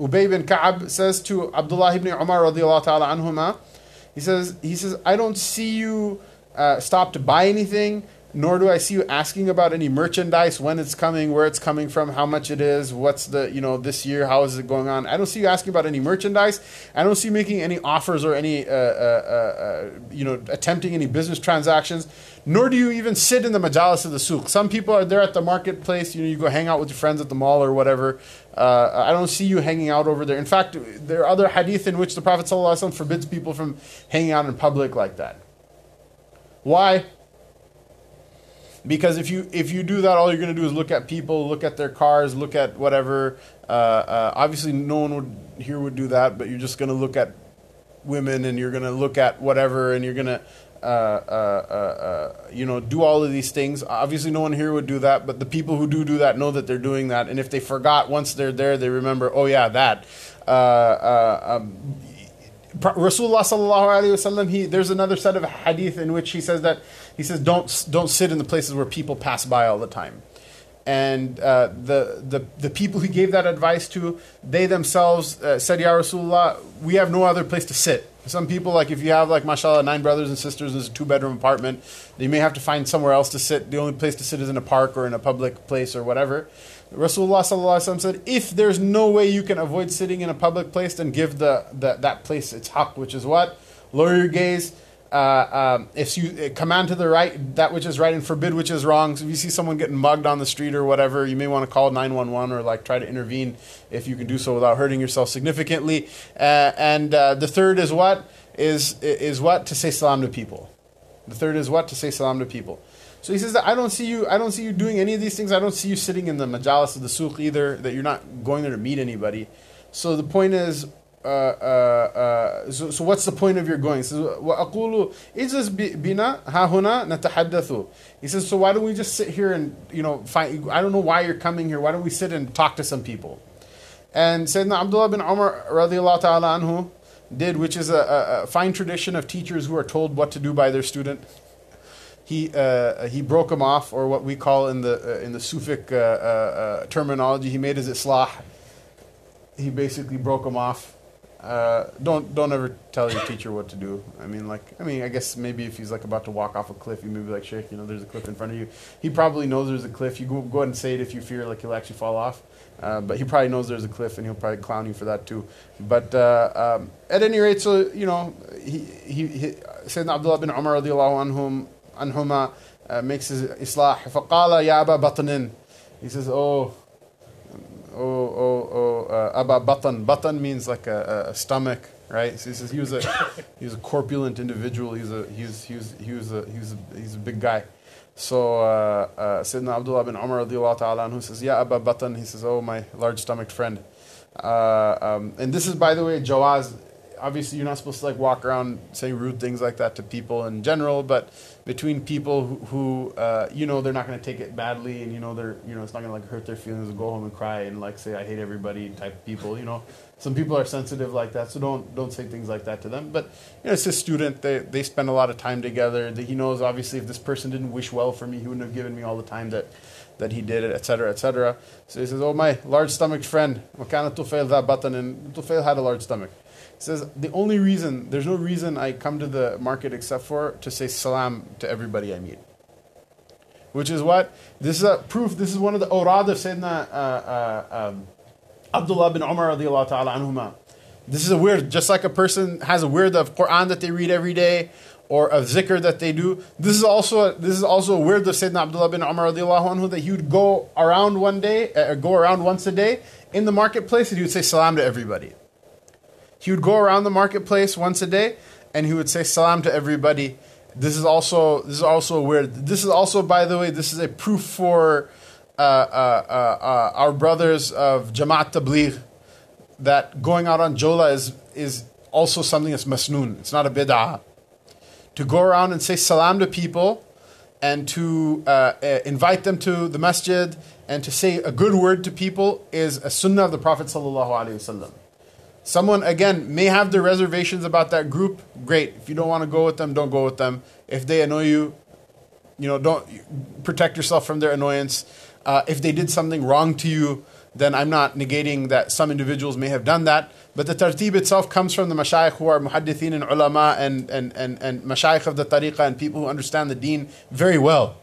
Ubay bin Ka'b, says to Abdullah ibn Umar radiyallahu ta'ala anhuma, he says I don't see you stop to buy anything. Nor do I see you asking about any merchandise, when it's coming, where it's coming from, how much it is, what's the, this year, how is it going on? I don't see you asking about any merchandise. I don't see you making any offers or any, attempting any business transactions. Nor do you even sit in the majalis of the souq. Some people are there at the marketplace, you go hang out with your friends at the mall or whatever. I don't see you hanging out over there. In fact, there are other hadith in which the Prophet ﷺ forbids people from hanging out in public like that. Why? Because if you do that, all you're going to do is look at people, look at their cars, look at whatever. Obviously, no one would do that, but you're just going to look at women, and you're going to look at whatever, and you're going to do all of these things. Obviously, no one here would do that, but the people who do that know that they're doing that. And if they forgot, once they're there, they remember, oh, yeah, that. Rasulullah sallallahu alayhi wa sallam, there's another set of hadith in which he says that, he says, don't sit in the places where people pass by all the time. And the people he gave that advice to, they themselves said, Ya Rasulullah, we have no other place to sit. Some people, like if you have, like, mashallah, 9 brothers and sisters, there's a 2-bedroom apartment, they may have to find somewhere else to sit. The only place to sit is in a park or in a public place or whatever. Rasulullah sallallahu alaihi wasallam said, if there's no way you can avoid sitting in a public place, then give that place its haqq, which is what? Lower your gaze. If you command to the right that which is right and forbid which is wrong. So if you see someone getting mugged on the street or whatever, you may want to call 911 or like try to intervene if you can do so without hurting yourself significantly. The third is what? Is what? To say salam to people. The third is what? To say salam to people. So he says that I don't see you doing any of these things. I don't see you sitting in the majalis of the suq either, that you're not going there to meet anybody. So the point is, so what's the point of your going? He says, وَأَقُولُ إِذْ بِنَا هَا هُنَا نَتَحَدَّثُ. He says, so why don't we just sit here and, find, I don't know why you're coming here. Why don't we sit and talk to some people? And Sayyidina Abdullah bin Umar radiallahu ta'ala anhu did, which is a fine tradition of teachers who are told what to do by their student. He broke him off, or what we call in the Sufic terminology, he made his islah. He basically broke him off. Don't ever tell your teacher what to do. I guess maybe if he's like about to walk off a cliff, you may be like, Sheikh, there's a cliff in front of you. He probably knows there's a cliff. You go ahead and say it if you fear like he'll actually fall off. But he probably knows there's a cliff, and he'll probably clown you for that too. But at any rate, so he Sayyidina Abdullah bin Umar radiallahu anhuma makes his islah. فَقَالَ يَا أَبَا بَطْنٍ. He says, Aba Batan. Batan means like a stomach, right? So he says he was a corpulent individual. He's a big guy. So Sayyidina Abdullah bin Umar radiallahu ta'ala anhu says, Ya Aba Batan. He says, oh, my large-stomached friend. And this is, by the way, jawaz. Obviously, you're not supposed to like walk around saying rude things like that to people in general, but between people who they're not going to take it badly, and they're it's not going to like hurt their feelings, and go home and cry and like say I hate everybody type people. Some people are sensitive like that, so don't say things like that to them. But it's his student; they spend a lot of time together. He knows obviously if this person didn't wish well for me, he wouldn't have given me all the time that he did it, etc., etc. So he says, "Oh, my large-stomached friend, Makana Tufail that button," and Tufail had a large stomach. He says, the only reason, there's no reason I come to the market except for to say salam to everybody I meet. Which is what? This is a proof, this is one of the awrad of Sayyidina Abdullah bin Umar radiallahu ta'ala anhuma. This is a wird, just like a person has a wird of Quran that they read every day, or of zikr that they do. This is also a wird of Sayyidina Abdullah bin Umar radiallahu anhu, that he would go around once a day in the marketplace, and he would say salam to everybody. He would go around the marketplace once a day, and he would say salam to everybody. This is also weird. This is also, by the way, this is a proof for our brothers of Jamaat Tabligh, that going out on Jola is also something that's masnoon. It's not a bid'ah. To go around and say salam to people, and to invite them to the masjid, and to say a good word to people is a sunnah of the Prophet sallallahu alaihi wasallam. Someone, again, may have their reservations about that group. Great. If you don't want to go with them, don't go with them. If they annoy you, don't protect yourself from their annoyance. If they did something wrong to you, then I'm not negating that some individuals may have done that. But the tartib itself comes from the mashayikh who are muhaddithin and ulama and mashayikh of the tariqah and people who understand the deen very well.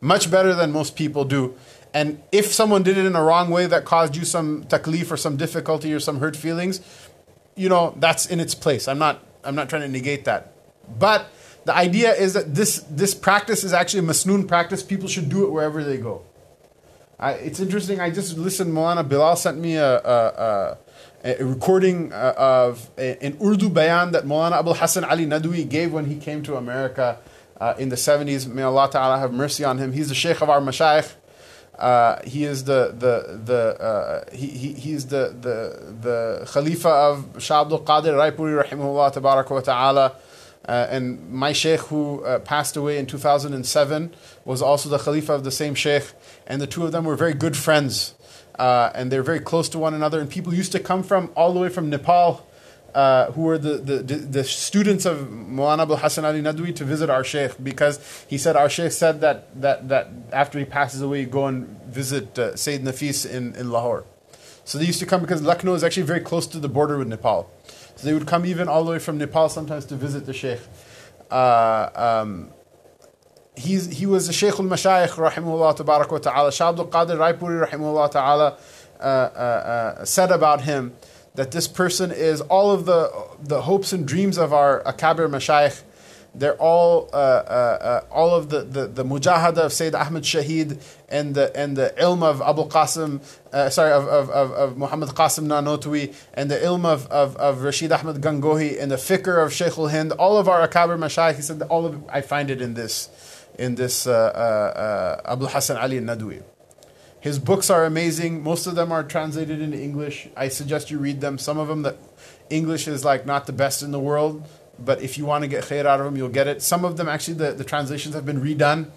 Much better than most people do. And if someone did it in a wrong way that caused you some taklif or some difficulty or some hurt feelings, that's in its place. I'm not trying to negate that. But the idea is that this practice is actually a masnoon practice. People should do it wherever they go. It's interesting. I just listened. Maulana Bilal sent me a recording of an Urdu bayan that Maulana Abul Hasan Ali Nadwi gave when he came to America in the 70s. May Allah Ta'ala have mercy on him. He's the sheikh of our mashayikh. He is the Khalifa of Shah Abdul Qadir Raipuri rahimahullah tabarak wa ta'ala. And my sheikh who passed away in 2007 was also the Khalifa of the same sheikh. And the two of them were very good friends. And they're very close to one another. And people used to come from all the way from Nepal, who were the students of Maulana Abul Hasan Ali Nadwi, to visit our sheikh, because he said, our sheikh said that after he passes away, go and visit Sayyid Nafis in Lahore. So they used to come because Lucknow is actually very close to the border with Nepal. So they would come even all the way from Nepal sometimes to visit the sheikh. He was the Sheikh al-Mashayikh, rahimahullah tabarak wa ta'ala. Shah Abdul Qadir Raipuri, rahimahullah ta'ala, said about him that this person is all of the hopes and dreams of our Akabir Mashayikh. They're all of the mujahada of Sayyid Ahmad Shaheed and the ilm of Abu Qasim, of Muhammad Qasim Nanotwi, and the ilm of Rashid Ahmad Gangohi, and the fikr of Shaykh al-Hind. All of our Akabir Mashayikh, he said, all of I find it in this Abul Hasan Ali Nadwi. His books are amazing. Most of them are translated into English. I suggest you read them. Some of them, the English is like not the best in the world, but if you want to get khair out of them, you'll get it. Some of them, actually, the translations have been redone.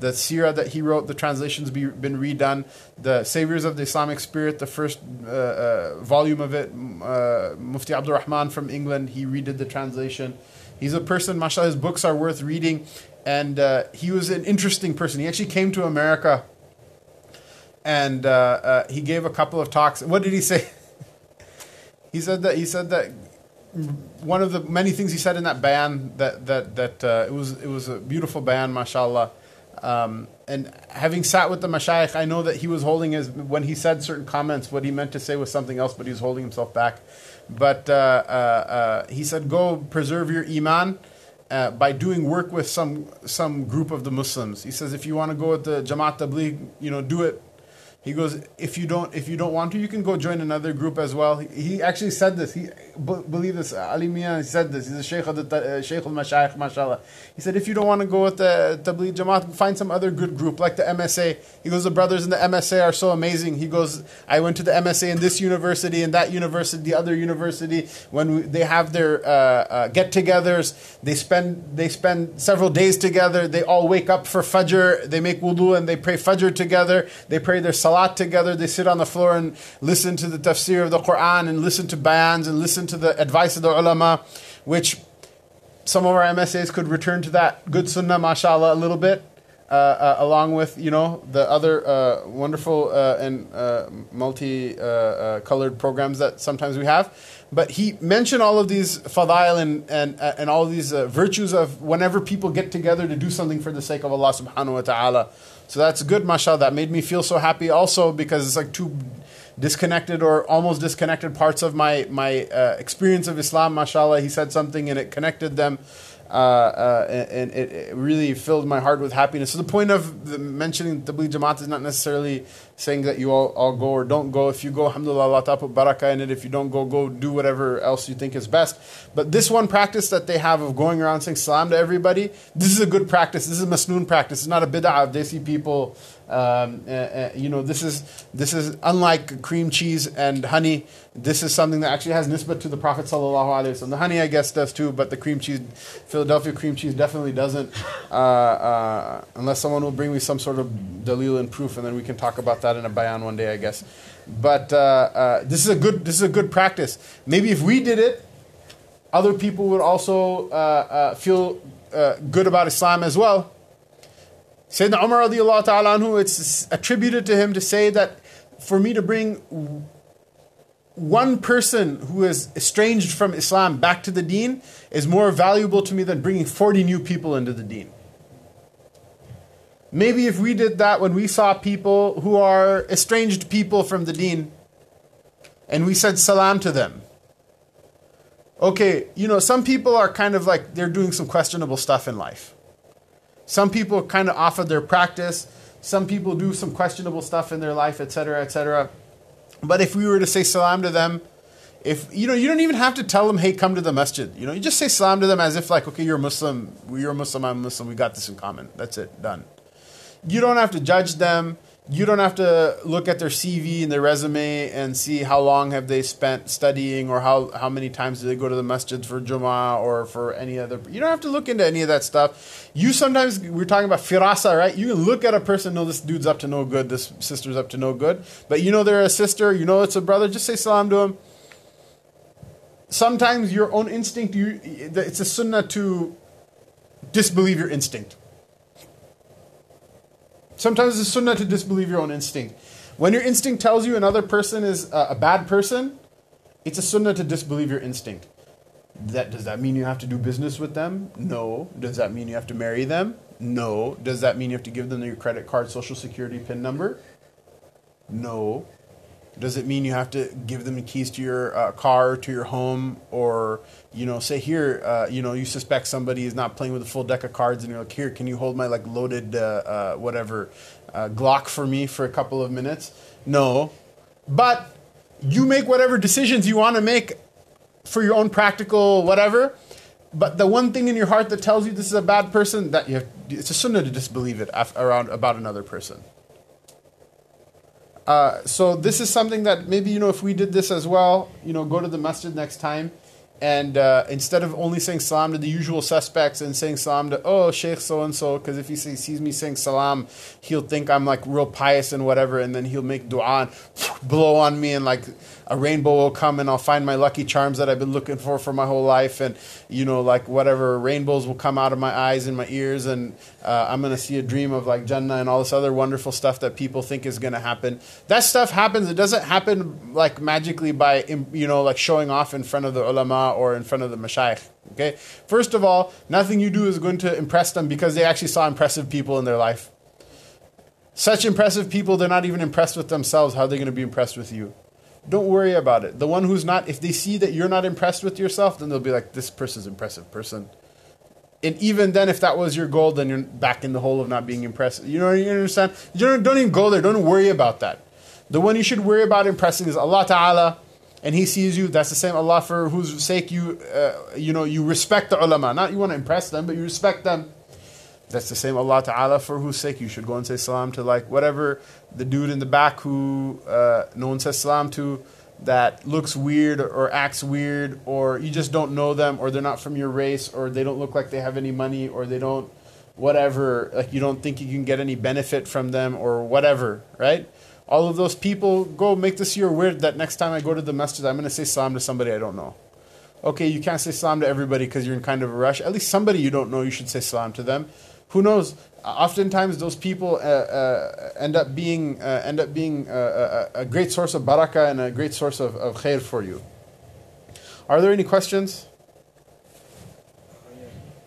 The Sirah that he wrote, the translations been redone. The Saviors of the Islamic Spirit, the first volume of it, Mufti Abdul Rahman from England, he redid the translation. He's a person, mashallah, his books are worth reading. And he was an interesting person. He actually came to America. And he gave a couple of talks. What did he say? He said that one of the many things he said in that bayan, that it was a beautiful bayan, mashallah. And having sat with the mashayikh, I know that he was holding his, when he said certain comments, what he meant to say was something else, but he was holding himself back. But he said, go preserve your iman by doing work with some group of the Muslims. He says, if you want to go with the Jamaat Tabligh, do it. He goes, if you don't want to, you can go join another group as well. He actually said this. He believe this. Ali Mian said this. He's a sheikh of the Sheikh al-Mashayikh, mashallah. He said, if you don't want to go with the Tabligh Jamaat, find some other good group like the MSA. He goes, the brothers in the MSA are so amazing. He goes, I went to the MSA in this university, in that university, the other university. When they have their get-togethers, they spend several days together. They all wake up for Fajr. They make wudu and they pray Fajr together. They pray their salat together, they sit on the floor and listen to the tafsir of the Quran and listen to bayans and listen to the advice of the ulama, which some of our MSAs could return to that good sunnah, mashallah, a little bit, along with, the other wonderful and multi-colored programs that sometimes we have. But he mentioned all of these fadail and all these virtues of whenever people get together to do something for the sake of Allah subhanahu wa ta'ala. So that's good, mashallah. That made me feel so happy also, because it's like two disconnected or almost disconnected parts of my experience of Islam, mashallah. He said something and it connected them, and it really filled my heart with happiness. So the point of mentioning Tabligh Jamaat is not necessarily saying that you all go or don't go. If you go, alhamdulillah, Allah ta'ala put barakah in it. If you don't go, go do whatever else you think is best. But this one practice that they have of going around saying salam to everybody, this is a good practice. This is a masnoon practice. It's not a bid'ah if they see people. This is unlike cream cheese and honey. This is something that actually has nisbat to the Prophet ﷺ. The honey, I guess, does too, but the cream cheese, Philadelphia cream cheese, definitely doesn't, unless someone will bring me some sort of dalil and proof, and then we can talk about that in a bayan one day, I guess. But this is a good practice. Maybe if we did it, other people would also feel good about Islam as well. Sayyidina Umar radiallahu ta'ala anhu, it's attributed to him to say that for me to bring one person who is estranged from Islam back to the deen is more valuable to me than bringing 40 new people into the deen. Maybe if we did that when we saw people who are estranged people from the deen and we said salam to them. Okay, some people are kind of like, they're doing some questionable stuff in life. Some people kind of offer their practice. Some people do some questionable stuff in their life, etc., etc. But if we were to say salam to them, if you don't even have to tell them, hey, come to the masjid. You just say salam to them as if like, okay, you're a Muslim, I'm a Muslim. We got this in common. That's it, done. You don't have to judge them. you don't have to look at their CV and their resume and see how long have they spent studying or how many times do they go to the masjid for Jummah or for any other. You don't have to look into any of that stuff. You sometimes, we're talking about firasa, right? You can look at a person, know this dude's up to no good, this sister's up to no good. But you know they're a sister, you know it's a brother, just say salam to him. Sometimes your own instinct, it's a sunnah to disbelieve your instinct. Sometimes it's sunnah to disbelieve your own instinct. When your instinct tells you another person is a bad person, it's a sunnah to disbelieve your instinct. Does that mean you have to do business with them? No. Does that mean you have to marry them? No. Does that mean you have to give them your credit card, social security PIN number? No. Does it mean you have to give them the keys to your car, to your home, or, you know, say here, you suspect somebody is not playing with a full deck of cards, and you're like, here, can you hold my like loaded Glock for me for a couple of minutes? No, but you make whatever decisions you want to make for your own practical whatever. But the one thing in your heart that tells you this is a bad person, that it's a sunnah to disbelieve it about another person. So this is something that maybe, you know, if we did this as well, you know, go to the masjid next time and instead of only saying salam to the usual suspects and saying salam to, oh, Sheikh so-and-so, because if he sees me saying salam, he'll think I'm like real pious and whatever, and then he'll make dua and blow on me and like a rainbow will come and I'll find my lucky charms that I've been looking for my whole life, and, you know, like whatever, rainbows will come out of my eyes and my ears, and I'm going to see a dream of like Jannah and all this other wonderful stuff that people think is going to happen. That stuff happens. It doesn't happen like magically by, you know, like showing off in front of the ulama or in front of the mashaykh. Okay. First of all, nothing you do is going to impress them because they actually saw impressive people in their life. Such impressive people, they're not even impressed with themselves. How are they going to be impressed with you? Don't worry about it. The one who's not, if they see that you're not impressed with yourself, then they'll be like, this person's an impressive person. And even then, if that was your goal, then you're back in the hole of not being impressed. You know, you understand? You don't even go there. Don't worry about that. The one you should worry about impressing is Allah Ta'ala, and He sees you. That's the same Allah for whose sake you respect the ulama. Not you want to impress them, but you respect them. That's the same Allah Ta'ala for whose sake you should go and say salam to like whatever the dude in the back who no one says salam to, that looks weird or acts weird, or you just don't know them, or they're not from your race, or they don't look like they have any money, or they don't whatever, like you don't think you can get any benefit from them or whatever, right? All of those people, go make this year weird that next time I go to the masjid, I'm going to say salam to somebody I don't know. Okay, you can't say salam to everybody because you're in kind of a rush. At least somebody you don't know, you should say salam to them. Who knows? Oftentimes, those people end up being a great source of barakah and a great source of khair for you. Are there any questions?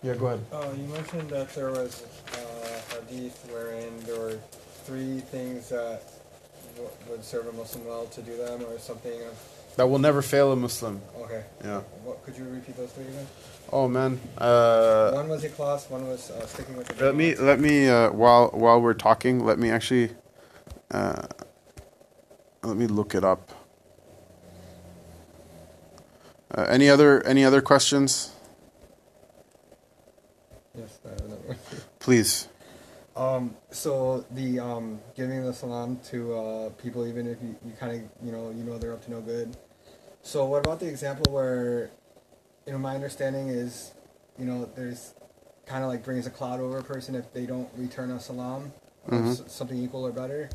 Yeah, go ahead. You mentioned that there was a hadith wherein there were three things that would serve a Muslim well to do them, or something that will never fail a Muslim. Okay. Yeah. Could you repeat those three again? Oh man. One was ikhlas, one was sticking with the. Let me while we're talking, let me actually look it up. Any other questions? Yes, that please. So the giving the salam to people even if you kind of you know they're up to no good. So what about the example where, you know, my understanding is, you know, there's kind of like brings a cloud over a person if they don't return a salam, mm-hmm. or something equal or better,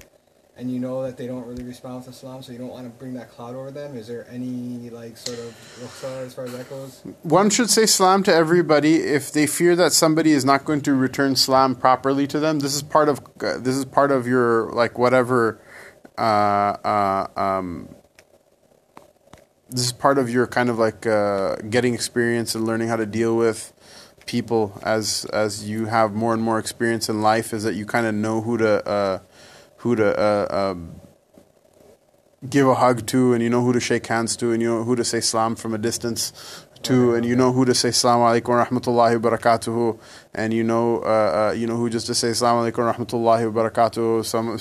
and you know that they don't really respond with a salam, so you don't want to bring that cloud over them. Is there any like sort of rukhsah as far as that goes? One should say salam to everybody if they fear that somebody is not going to return salam properly to them. This is part of your like whatever. This is part of your kind of like getting experience and learning how to deal with people as you have more and more experience in life. Is that you kind of know who to give a hug to, and you know who to shake hands to, and you know who to say salam from a distance to, and you know who to say salam alaikum wa rahmatullahi wa barakatuhu, and you know who just to say salam alaikum wa rahmatullahi wa barakatuhu, salam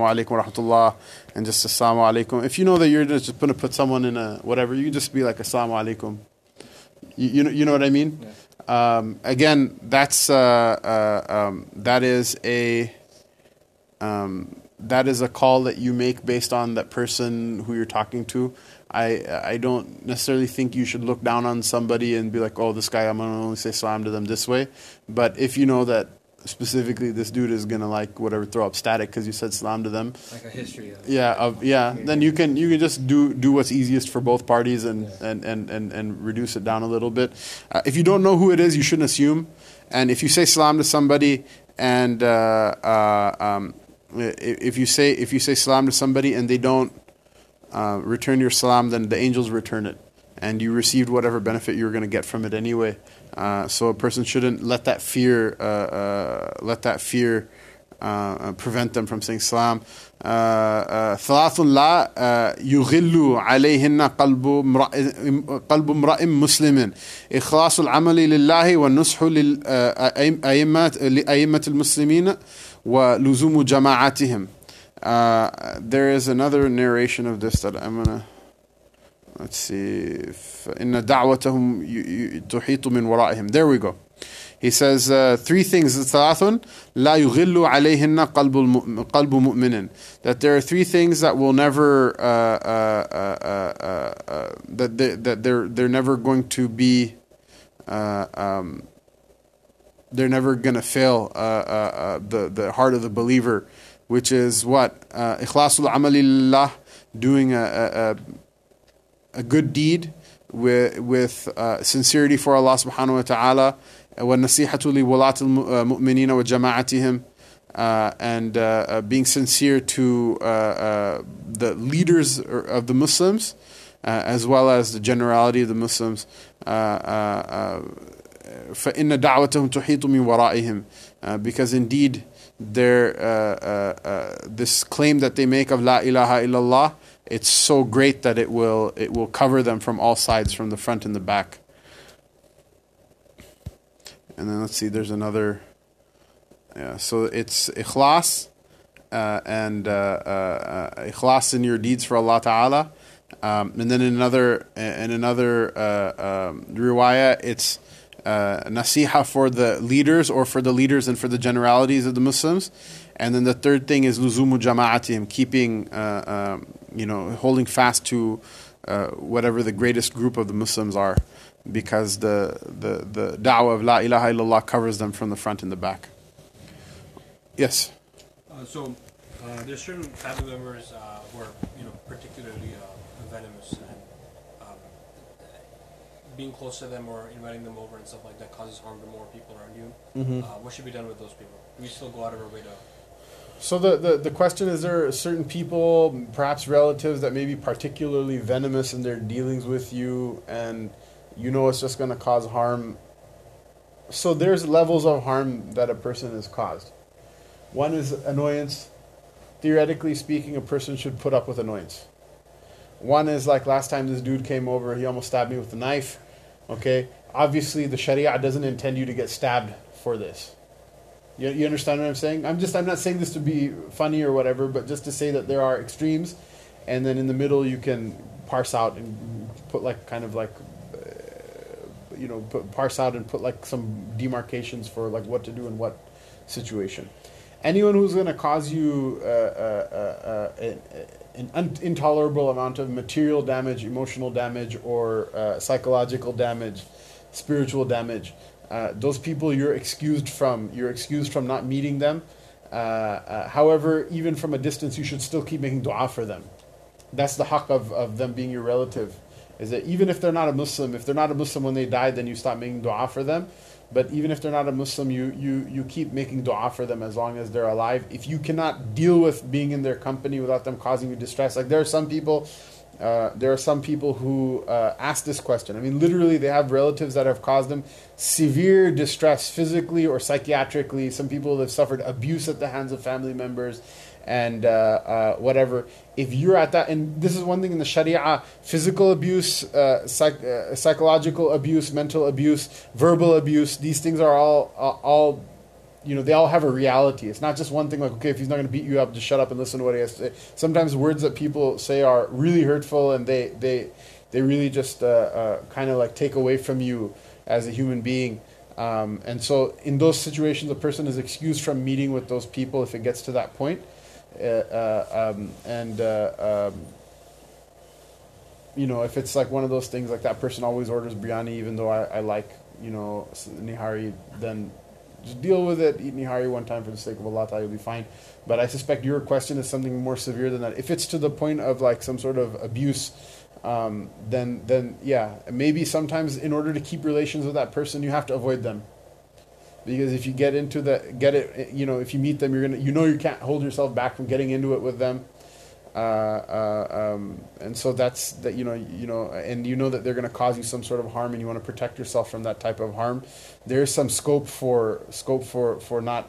alaikum wa rahmatullah, and just assalamu alaikum. If you know that you're just going to put someone in a whatever, you just be like assalamu alaikum. You know what I mean? Yeah. Again, that's that is a that is a call that you make based on that person who you're talking to. I don't necessarily think you should look down on somebody and be like, oh, this guy, I'm going to only say salam to them this way. But if you know that specifically this dude is going to like whatever, throw up static because you said salam to them. Like a history of then you can just do what's easiest for both parties and reduce it down a little bit. If you don't know who it is, you shouldn't assume. And if you say salam to somebody and if you say salam to somebody and they don't return your salam, then the angels return it, and you received whatever benefit you were going to get from it anyway. So a person shouldn't let that fear prevent them from saying salam. Thalathun la yughillu alayhinna qalbu imra'in muslimin. Ikhlasul amali lillahi wa nushu lil a'immat al-muslimina wa luzumu jama'atihim. There is another narration of this that I'm going to... Let's see. If, إِنَّ دَعْوَتَهُمْ تُحِيطُ مِنْ وَرَائِهِمْ. There we go. He says three things. ثَلَاثٌ لَا يُغِلُّ عَلَيْهِنَّ قَلْبُ مُؤْمِنٍ. That there are three things that will never... they're never going to be... they're never going to fail the heart of the believer, which is what? Ikhlasul amali lillah, doing a good deed with sincerity for Allah subhanahu wa ta'ala, wa nasihatu li walatil mu'minina wa jama'atihim, and being sincere to the leaders of the Muslims, as well as the generality of the Muslims. فَإِنَّ دَعْوَتَهُمْ تُحِيطُ مِنْ وَرَائِهِمْ. Because indeed, this claim that they make of La ilaha illallah, it's so great that it will cover them from all sides, from the front and the back. And then let's see, there's another. Yeah, so it's ikhlas, ikhlas in your deeds for Allah Ta'ala, and then in another riwayah, it's nasiha for the leaders, or for the leaders and for the generalities of the Muslims. And then the third thing is luzumu jama'atihim, keeping holding fast to whatever the greatest group of the Muslims are, because the da'wah of la ilaha illallah covers them from the front and the back. Yes. So there's certain family members who are particularly venomous, and being close to them or inviting them over and stuff like that causes harm to more people around you. Mm-hmm. What should be done with those people? Do we still go out of our way to... So the question is, there are certain people, perhaps relatives, that may be particularly venomous in their dealings with you, and it's just going to cause harm. So there's levels of harm that a person has caused. One is annoyance. Theoretically speaking, a person should put up with annoyance. One is like last time this dude came over, he almost stabbed me with a knife. Okay, obviously the Sharia doesn't intend you to get stabbed for this. You understand what I'm saying? I'm not saying this to be funny or whatever, but just to say that there are extremes, and then in the middle you can parse out and put some demarcations for like what to do in what situation. Anyone who's going to cause you an intolerable amount of material damage, emotional damage, or psychological damage, spiritual damage, those people you're excused from not meeting them. However, even from a distance, you should still keep making dua for them. That's the haqq of them being your relative, is that even if they're not a Muslim, when they die, then you stop making dua for them. But even if they're not a Muslim, you keep making dua for them as long as they're alive. If you cannot deal with being in their company without them causing you distress, like there are some people who ask this question. I mean, literally, they have relatives that have caused them severe distress, physically or psychiatrically. Some people have suffered abuse at the hands of family members, and whatever. If you're at that, and this is one thing in the Sharia: physical abuse, psychological abuse, mental abuse, verbal abuse. These things are all, they all have a reality. It's not just one thing. Like, okay, if he's not going to beat you up, just shut up and listen to what he has to say. Sometimes words that people say are really hurtful, and they really just kind of like take away from you as a human being. And so, in those situations, a person is excused from meeting with those people if it gets to that point. You know, if it's like one of those things, like that person always orders biryani, even though I like, you know, nihari, then just deal with it. Eat nihari one time for the sake of Allah Ta'ala, you'll be fine. But I suspect your question is something more severe than that. If it's to the point of like some sort of abuse, then yeah, maybe sometimes in order to keep relations with that person, you have to avoid them. Because if you get into if you meet them, you're gonna, you can't hold yourself back from getting into it with them. And so that's that, and that they're going to cause you some sort of harm and you want to protect yourself from that type of harm. There's some scope for not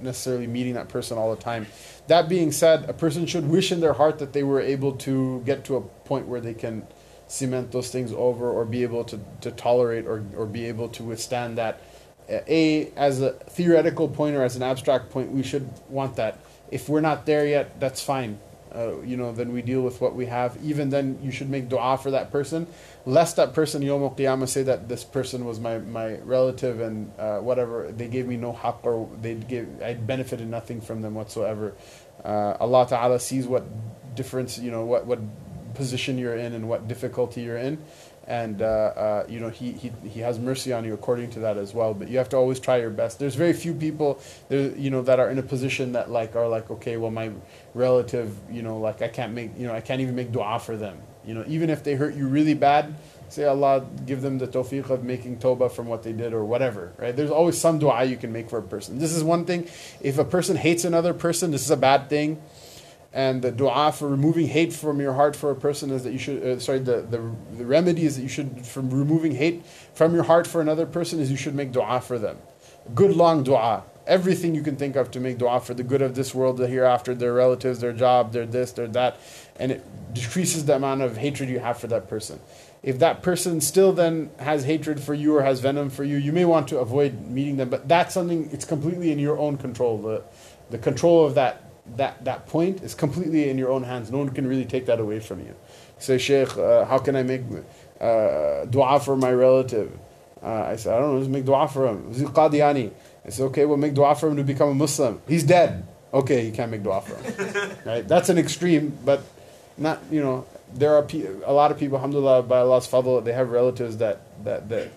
necessarily meeting that person all the time. That being said, a person should wish in their heart that they were able to get to a point where they can cement those things over or be able to tolerate or be able to withstand that. As a theoretical point or as an abstract point, we should want that. If we're not there yet, that's fine. Then we deal with what we have. Even then, you should make dua for that person, lest that person Yawm al-Qiyamah say that this person was my relative and whatever, they gave me no haqq, or I benefited nothing from them whatsoever. Allah Ta'ala sees what difference, what position you're in and what difficulty you're in, and He has mercy on you according to that as well. But you have to always try your best. There's very few people there, that are in a position that my relative, I can't even make dua for them. Even if they hurt you really bad, say Allah give them the tawfiq of making tawbah from what they did or whatever, right? There's always some dua you can make for a person. This is one thing. If a person hates another person, this is a bad thing. And the dua for removing hate from your heart for a person is that you should, the remedy is that you should, from removing hate from your heart for another person, is you should make dua for them. Good long dua. Everything you can think of to make dua for the good of this world, the hereafter, their relatives, their job, their this, their that. And it decreases the amount of hatred you have for that person. If that person still then has hatred for you or has venom for you, you may want to avoid meeting them. But that's something, it's completely in your own control. The control of that point is completely in your own hands. No one can really take that away from you. Say, Shaykh, how can I make dua for my relative? I said, I don't know, just make dua for him. He's Qadiani. I said, okay, well, make dua for him to become a Muslim. He's dead. Okay, you can't make dua for him. Right? That's an extreme, but not, there are a lot of people, alhamdulillah, by Allah's fadl, they have relatives that they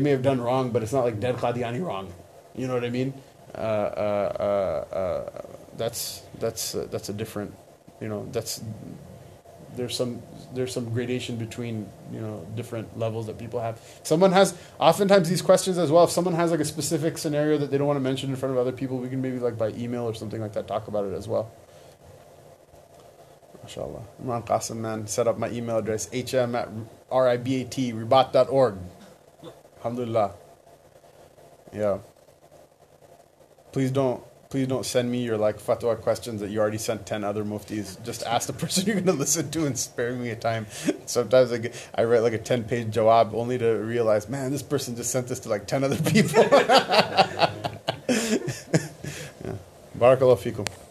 may have done wrong, but it's not like dead Qadiani wrong. You know what I mean? That's a different, there's some gradation between, different levels that people have. Someone has oftentimes these questions as well. If someone has like a specific scenario that they don't want to mention in front of other people, we can maybe like by email or something like that, talk about it as well. MashaAllah. Imran Qasim, man, set up my email address, hm@ribat.org. Alhamdulillah. Yeah. Please don't send me your like fatwa questions that you already sent 10 other muftis. Just ask the person you're going to listen to and spare me a time. Sometimes I write like a 10-page jawab only to realize, man, this person just sent this to like 10 other people. Yeah. Barakallahu feekum.